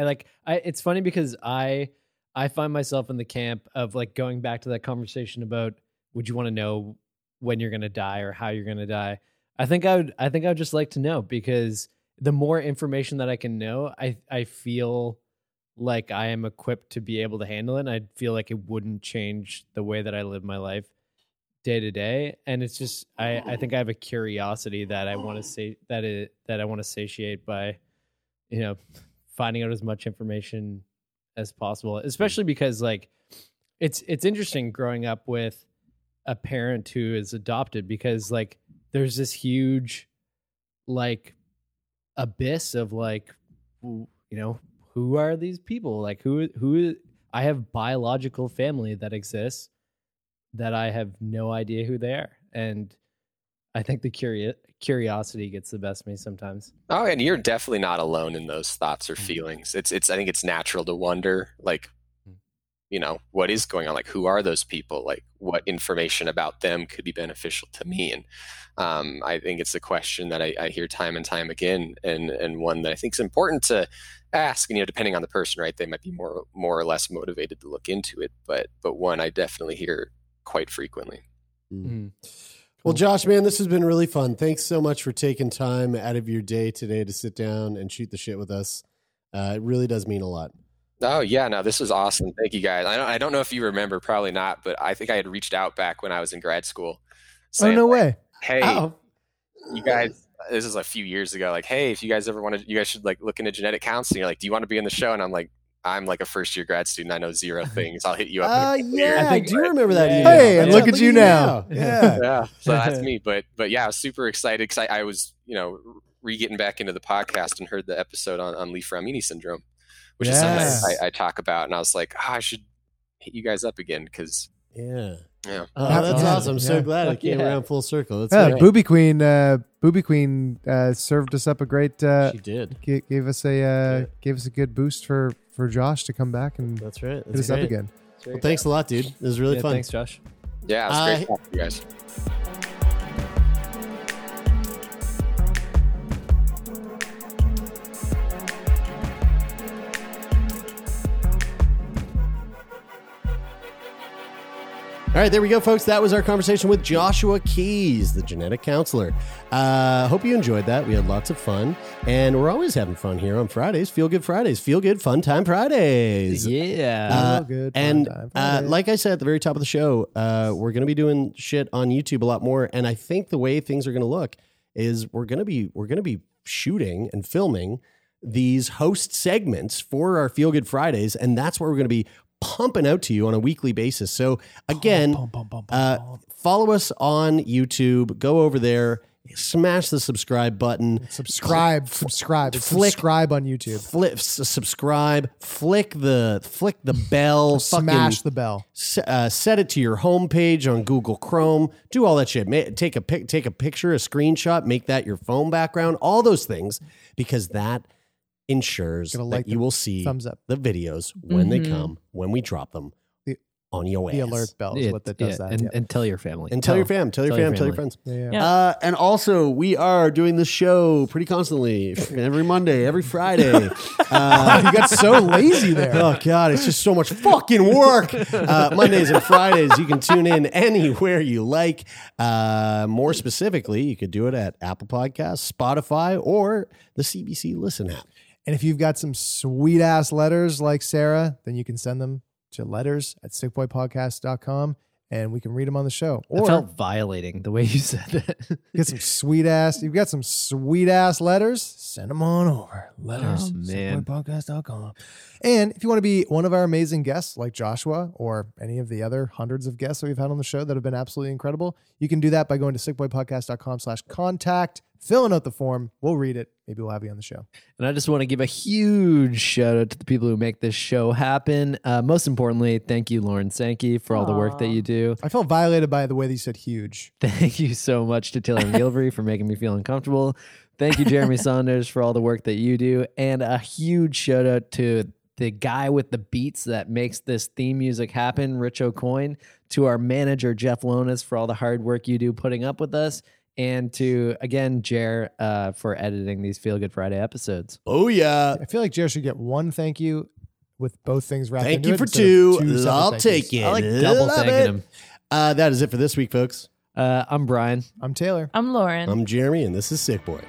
It's funny because I find myself in the camp of like going back to that conversation about, would you want to know when you're going to die or how you're going to die? I think I would just like to know, because the more information that I can know, I feel like I am equipped to be able to handle it. And I feel like it wouldn't change the way that I live my life day to day. And it's just, I think I have a curiosity that I want to say that I want to satiate by, you know, finding out as much information as possible, especially because like it's interesting growing up with a parent who is adopted, because like there's this huge like abyss of like, you know, who are these people? Like who I have biological family that exists that I have no idea who they are. And I think the curiosity gets the best of me sometimes. Oh, and you're definitely not alone in those thoughts or feelings. It's I think it's natural to wonder, like, you know, what is going on? Like, who are those people? Like, what information about them could be beneficial to me? And I think it's a question that I hear time and time again, and one that I think is important to ask. And, you know, depending on the person, right, they might be more or less motivated to look into it. But one I definitely hear quite frequently. Mm-hmm. Well, Josh, man, this has been really fun. Thanks so much for taking time out of your day today to sit down and shoot the shit with us. It really does mean a lot. Oh, yeah. No, this was awesome. Thank you, guys. I don't know if you remember, probably not, but I think I had reached out back when I was in grad school. Saying, oh, no way. Hey, you guys, this is a few years ago. Like, hey, if you guys ever want to, you guys should like look into genetic counseling. You're like, do you want to be on the show? And I'm like a first year grad student. I know zero things. I'll hit you up. Yeah, I do remember that. Email. Hey, and look at you now. Yeah. So that's me. But yeah, I was super excited because I was, you know, getting back into the podcast and heard the episode on Lee-Frammini syndrome, which is something I talk about. And I was like, I should hit you guys up again because yeah. Oh, that's awesome. I'm so glad I came around full circle. That's great. Booby Queen served us up a great. She did. Gave us a good boost for Josh to come back and hit us up again. Well, thanks a lot, dude. It was really fun. Thanks, Josh. Yeah, it was great talking to you guys. All right, there we go, folks. That was our conversation with Joshua Keyes, the genetic counselor. Hope you enjoyed that. We had lots of fun, and we're always having fun here on Fridays. Feel Good Fridays. Feel Good Fun Time Fridays. Yeah. Like I said at the very top of the show, we're going to be doing shit on YouTube a lot more, and I think the way things are going to look is we're going to be shooting and filming these host segments for our Feel Good Fridays, and that's where we're going to be pumping out to you on a weekly basis. So again, follow us on YouTube. Go over there, smash the subscribe button. Subscribe on YouTube. Subscribe. Flick the bell. Smash the bell. Set it to your homepage on Google Chrome. Do all that shit. Take a picture, a screenshot. Make that your phone background. All those things, because that ensures that you will see the videos when they come, when we drop them on your ass. The alert bell is what that does. And tell your family. And tell your friends. Yeah. And also, we are doing this show pretty constantly, every Monday, every Friday. You got so lazy there. Oh, God, it's just so much fucking work. Mondays and Fridays, you can tune in anywhere you like. More specifically, you could do it at Apple Podcasts, Spotify, or the CBC Listen app. And if you've got some sweet ass letters like Sarah, then you can send them to letters@sickboypodcast.com and we can read them on the show. I felt violating the way you said that. You've got some sweet ass letters, send them on over. Letters@sickboypodcast.com. And if you want to be one of our amazing guests like Joshua or any of the other hundreds of guests that we've had on the show that have been absolutely incredible, you can do that by going to sickboypodcast.com/contact. Filling out the form. We'll read it. Maybe we'll have you on the show. And I just want to give a huge shout out to the people who make this show happen. Most importantly, thank you, Lauren Sankey, for all the work that you do. I felt violated by the way that you said huge. Thank you so much to Taylor Gilvery for making me feel uncomfortable. Thank you, Jeremy Saunders, for all the work that you do. And a huge shout out to the guy with the beats that makes this theme music happen, Rich O'Coin, to our manager, Jeff Lonas, for all the hard work you do putting up with us. And to, again, Jer for editing these Feel Good Friday episodes. Oh, yeah. I feel like Jer should get one thank you with both things wrapped into it. Thank you for two. I'll take it. I like double thanking him. That is it for this week, folks. I'm Brian. I'm Taylor. I'm Lauren. I'm Jeremy, and this is Sick Boy.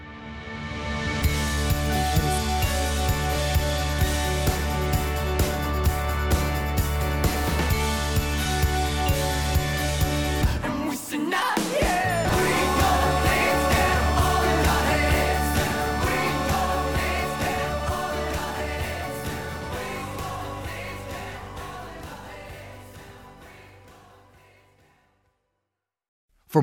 For